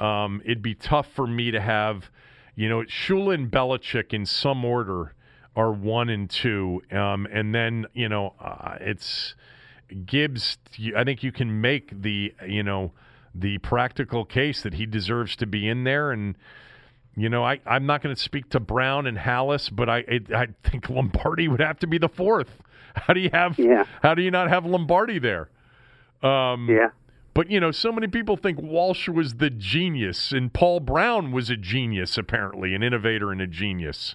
um, it'd be tough for me to have, you know, Shula and Belichick in some order are one and two. Um, and then, you know, uh, it's Gibbs. I think you can make the, you know, the practical case that he deserves to be in there. And, you know, I, I'm not going to speak to Brown and Halas, but I it, I think Lombardi would have to be the fourth. How do you have? Yeah. How do you not have Lombardi there? Um, yeah. But, you know, so many people think Walsh was the genius, and Paul Brown was a genius, apparently, an innovator and a genius.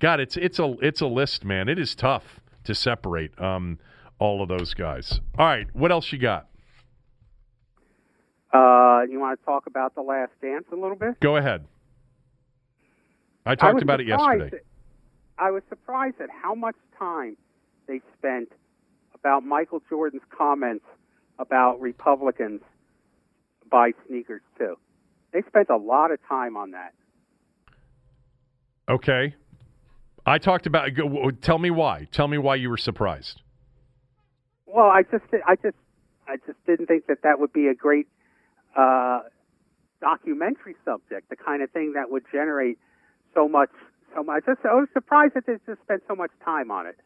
God, it's it's a it's a list, man. It is tough to separate um, all of those guys. All right, what else you got? Uh, you want to talk about The Last Dance a little bit? Go ahead. I talked I about it yesterday. At, I was surprised at how much time they spent about Michael Jordan's comments about Republicans buy sneakers, too. They spent a lot of time on that. Okay. I talked about – tell me why. Tell me why you were surprised. Well, I just I just, I just didn't think that that would be a great uh, documentary subject, the kind of thing that would generate – So much, so much. I was surprised that they just spent so much time on it,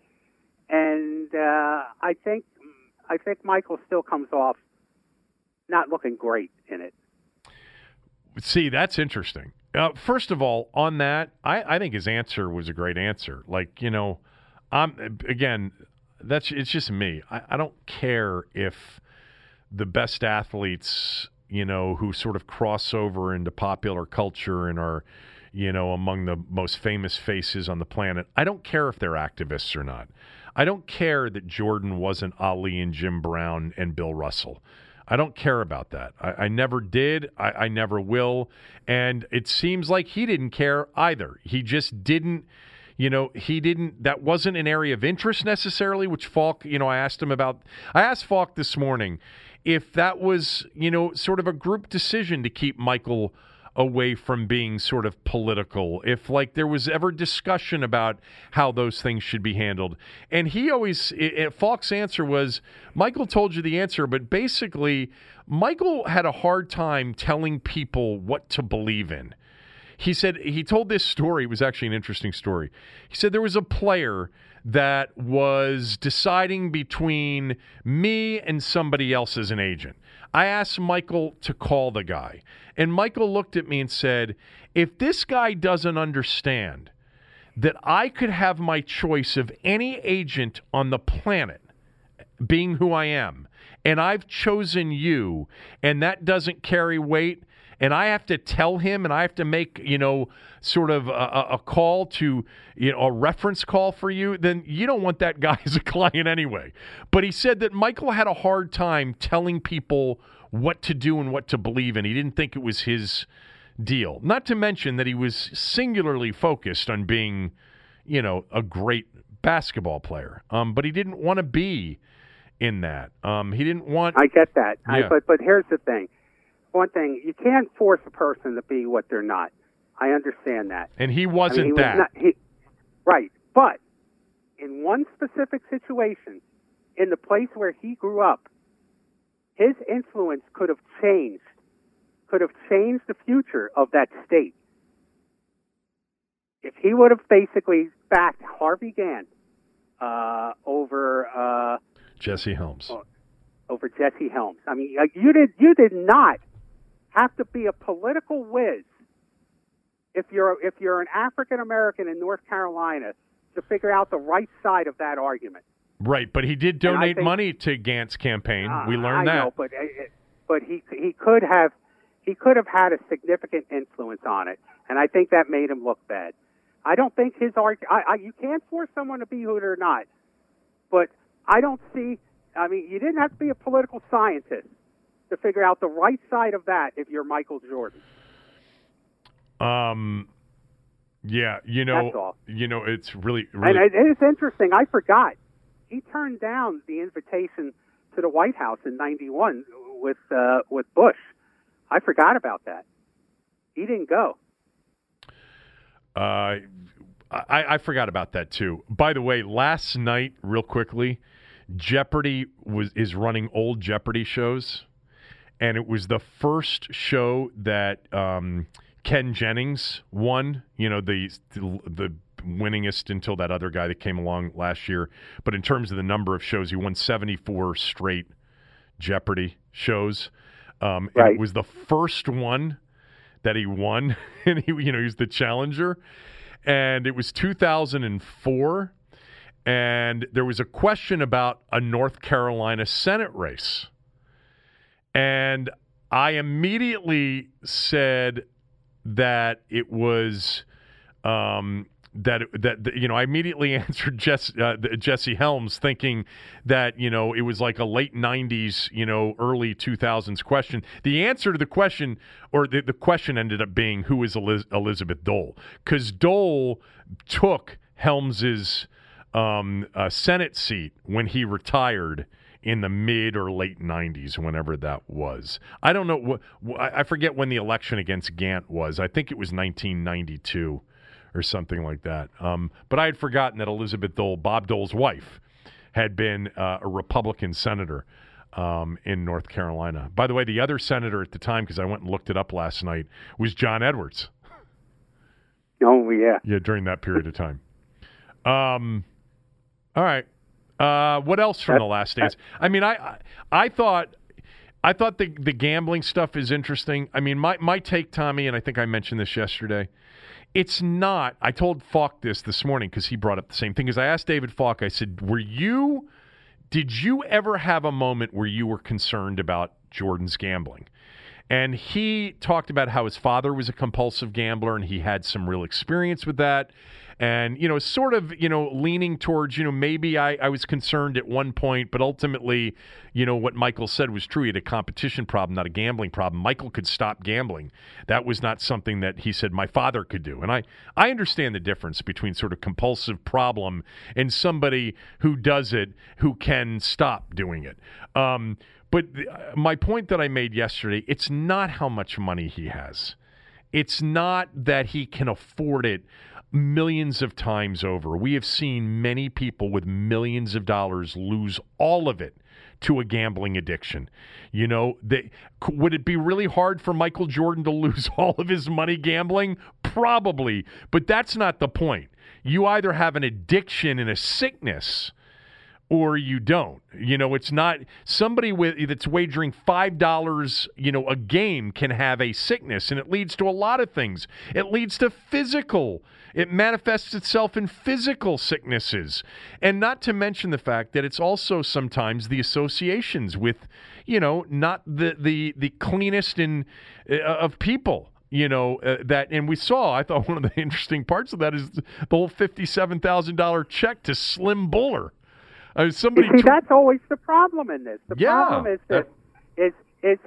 and uh, I think, I think Michael still comes off not looking great in it. See, that's interesting. Uh, first of all, on that, I, I think his answer was a great answer. Like, you know, I'm again, that's it's just me. I, I don't care if the best athletes, you know, who sort of cross over into popular culture and are, you know, among the most famous faces on the planet. I don't care if they're activists or not. I don't care that Jordan wasn't Ali and Jim Brown and Bill Russell. I don't care about that. I, I never did. I, I never will. And it seems like he didn't care either. He just didn't, you know, he didn't, that wasn't an area of interest necessarily, which Falk, you know, I asked him about, I asked Falk this morning if that was, you know, sort of a group decision to keep Michael away from being sort of political, if like there was ever discussion about how those things should be handled. And he always, it, it, Falk's answer was, Michael told you the answer, but basically Michael had a hard time telling people what to believe in. He said, he told this story, it was actually an interesting story. He said there was a player that was deciding between me and somebody else as an agent. I asked Michael to call the guy, and Michael looked at me and said, if this guy doesn't understand that I could have my choice of any agent on the planet being who I am, and I've chosen you, and that doesn't carry weight, and I have to tell him, and I have to make, you know, sort of a, a call to, you know, a reference call for you, then you don't want that guy as a client anyway. But he said that Michael had a hard time telling people what to do and what to believe in. He didn't think it was his deal. Not to mention that he was singularly focused on being, you know, a great basketball player. Um, but he didn't want to be in that. Um, he didn't want. I get that. Yeah. I, but but here's the thing. one thing, you can't force a person to be what they're not. I understand that. And he wasn't I mean, he that. Was not, he, right. But in one specific situation, in the place where he grew up, his influence could have changed, could have changed the future of that state. If he would have basically backed Harvey Gann uh, over uh, Jesse Helms, over Jesse Helms, I mean, you did you did not have to be a political whiz if you're if you're an African American in North Carolina to figure out the right side of that argument. Right, but he did donate think, money to Gant's campaign. Uh, we learned I that. Know, but but he he could have he could have had a significant influence on it, and I think that made him look bad. I don't think his arg. I, I, you can't force someone to be who they're not. But I don't see. I mean, you didn't have to be a political scientist to figure out the right side of that if you're Michael Jordan. Um. Yeah, you know. That's all. You know, it's really, really. And it is interesting. I forgot. He turned down the invitation to the White House in ninety-one with uh, with Bush. I forgot about that. He didn't go. Uh, I, I forgot about that too. By the way, last night, real quickly, Jeopardy was is running old Jeopardy shows, and it was the first show that um, Ken Jennings won. You know, the the. the winningest until that other guy that came along last year. But in terms of the number of shows, he won seventy-four straight Jeopardy shows. Um, right. And it was the first one that he won, and he, you know, he was the challenger. And it was two thousand four, and there was a question about a North Carolina Senate race. And I immediately said that it was... Um, That, that you know, I immediately answered Jess, uh, Jesse Helms, thinking that, you know, it was like a late nineties, you know, early two thousands question. The answer to the question, or the, the question ended up being, who is Eliz- Elizabeth Dole? Because Dole took Helms's um, uh, Senate seat when he retired in the mid or late nineties, whenever that was. I don't know. Wh- I forget when the election against Gant was. I think it was nineteen ninety-two. Or something like that. Um, but I had forgotten that Elizabeth Dole, Bob Dole's wife, had been uh, a Republican senator um, in North Carolina. By the way, the other senator at the time, because I went and looked it up last night, was John Edwards. Oh, yeah. Yeah, during that period of time. Um, all right. Uh, what else from that, the last days? That, I mean, I I, I thought... I thought the, the gambling stuff is interesting. I mean, my, my take, Tommy, and I think I mentioned this yesterday, it's not, I told Falk this this morning because he brought up the same thing, because I asked David Falk, I said, were you, did you ever have a moment where you were concerned about Jordan's gambling? And he talked about how his father was a compulsive gambler and he had some real experience with that. And, you know, sort of, you know, leaning towards, you know, maybe I, I was concerned at one point, but ultimately, you know, what Michael said was true. He had a competition problem, not a gambling problem. Michael could stop gambling. That was not something that he said my father could do. And I, I understand the difference between sort of compulsive problem and somebody who does it, who can stop doing it. Um, but th- my point that I made yesterday, it's not how much money he has. It's not that he can afford it. Millions of times over. We have seen many people with millions of dollars lose all of it to a gambling addiction. You know, they, would it be really hard for Michael Jordan to lose all of his money gambling? Probably, but that's not the point. You either have an addiction and a sickness or you don't. You know, it's not somebody with that's wagering five dollars, you know, a game can have a sickness, and it leads to a lot of things. It leads to physical It manifests itself in physical sicknesses. And not to mention the fact that it's also sometimes the associations with, you know, not the the, the cleanest in uh, of people, you know, uh, that. And we saw, I thought one of the interesting parts of that is the whole fifty-seven thousand dollars check to Slim Buller. I mean, somebody you see, tw- that's always the problem in this. The yeah, problem is that uh, is, is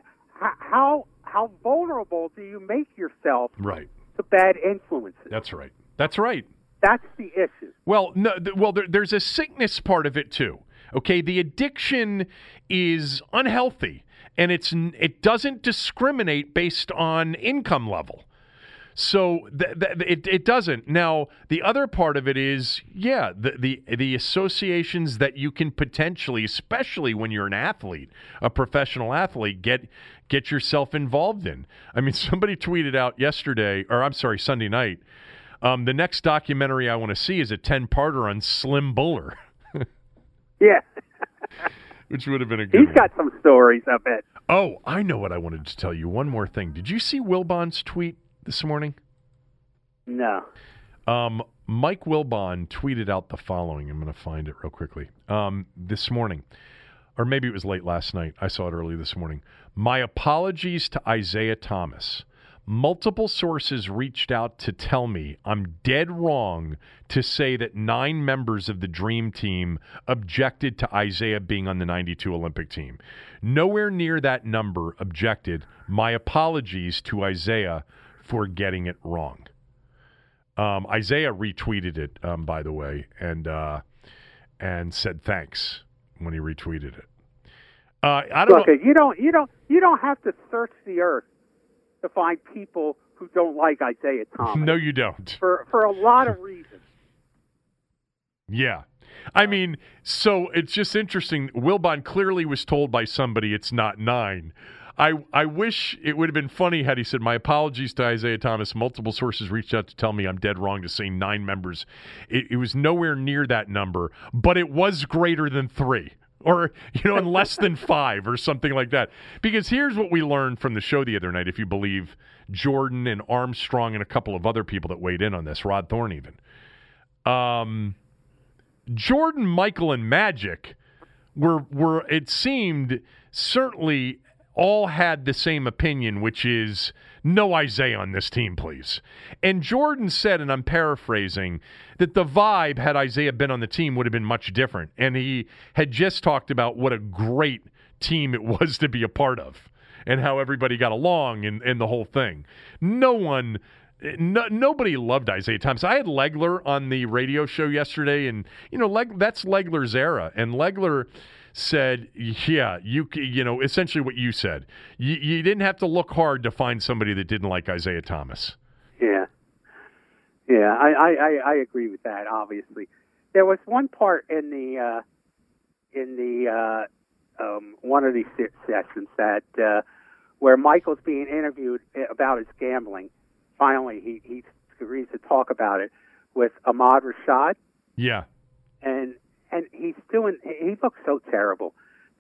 how, how vulnerable do you make yourself right. to bad influences? That's right. That's right. That's the issue. Well, no, th- well, there, there's a sickness part of it too. Okay, the addiction is unhealthy, and it's it doesn't discriminate based on income level. So th- th- it it doesn't. Now, the other part of it is, yeah, the, the the associations that you can potentially, especially when you're an athlete, a professional athlete, get get yourself involved in. I mean, somebody tweeted out yesterday, or I'm sorry, Sunday night, um, the next documentary I want to see is a ten-parter on Slim Buller. Yeah. Which would have been a good He's one. Got some stories, I bet. Oh, I know what I wanted to tell you. One more thing. Did you see Wilbon's tweet this morning? No. Um, Mike Wilbon tweeted out the following. I'm going to find it real quickly. Um, this morning, or maybe it was late last night. I saw it early this morning. My apologies to Isaiah Thomas. Multiple sources reached out to tell me I'm dead wrong to say that nine members of the Dream Team objected to Isaiah being on the ninety-two Olympic team. Nowhere near that number objected. My apologies to Isaiah for getting it wrong. Um, Isaiah retweeted it, um, by the way, and uh, and said thanks when he retweeted it. Uh, I don't Look, know. You don't. You don't. You don't have to search the earth to find people who don't like Isaiah Thomas. No, you don't. For for a lot of reasons. Yeah. I mean, so it's just interesting. Wilbon clearly was told by somebody it's not nine. I I wish it would have been funny had he said, my apologies to Isaiah Thomas. Multiple sources reached out to tell me I'm dead wrong to say nine members. It, it was nowhere near that number, but it was greater than three. Or, you know, and less than five or something like that. Because here's what we learned from the show the other night, if you believe Jordan and Armstrong and a couple of other people that weighed in on this, Rod Thorne even. Um, Jordan, Michael, and Magic were, were, it seemed, certainly all had the same opinion, which is no Isaiah on this team, please. And Jordan said, and I'm paraphrasing, that the vibe had Isaiah been on the team would have been much different. And he had just talked about what a great team it was to be a part of and how everybody got along and, and the whole thing. No one... No, nobody loved Isaiah Thomas. I had Legler on the radio show yesterday, and you know, Leg, that's Legler's era. And Legler said, "Yeah, you you know, essentially what you said. You, you didn't have to look hard to find somebody that didn't like Isaiah Thomas." Yeah, yeah, I I, I agree with that. Obviously, there was one part in the uh, in the uh, um, one of these sessions that uh, where Michael's being interviewed about his gambling. Finally, he, he agrees to talk about it with Ahmad Rashad. Yeah, and and he's doing. He looks so terrible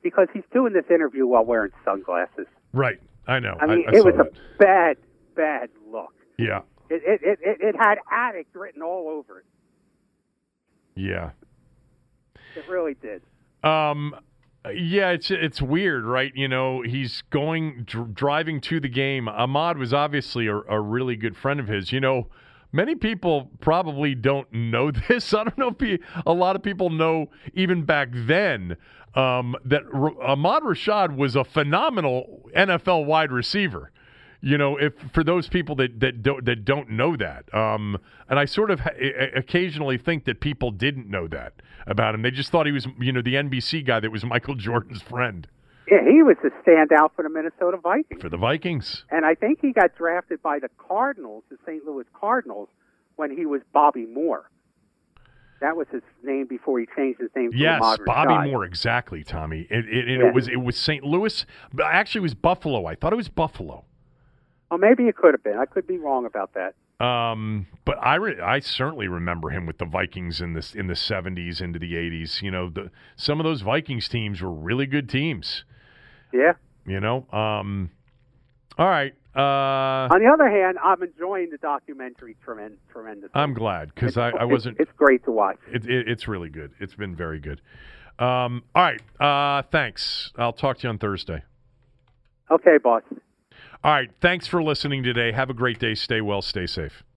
because he's doing this interview while wearing sunglasses. Right, I know. I mean, I, I it was that. a bad, bad look. Yeah, it it, it it it had addict written all over it. Yeah, it really did. Um. Yeah, it's it's weird, right? You know, he's going, dr- driving to the game. Ahmad was obviously a, a really good friend of his. You know, many people probably don't know this. I don't know if he, a lot of people know even back then um, that R- Ahmad Rashad was a phenomenal N F L wide receiver. You know, if for those people that, that don't that don't know that, um, and I sort of ha- occasionally think that people didn't know that about him. They just thought he was, you know, the N B C guy that was Michael Jordan's friend. Yeah, he was the standout for the Minnesota Vikings. For the Vikings, and I think he got drafted by the Cardinals, the Saint Louis Cardinals, when he was Bobby Moore. That was his name before he changed his name to yes, Ahmad Rashad. Bobby Moore, exactly, Tommy. It it, it, yeah. it was it was Saint Louis, but actually it was Buffalo. I thought it was Buffalo. Well, maybe it could have been. I could be wrong about that. Um, but I, re- I certainly remember him with the Vikings in this in the seventies into the eighties. You know, the, some of those Vikings teams were really good teams. Yeah. You know. Um, all right. Uh, On the other hand, I'm enjoying the documentary tremend- tremendously. I'm glad because I, I wasn't. It's, it's great to watch. It, it, it's really good. It's been very good. Um, all right. Uh, thanks. I'll talk to you on Thursday. Okay, boss. All right, thanks for listening today. Have a great day. Stay well, stay safe.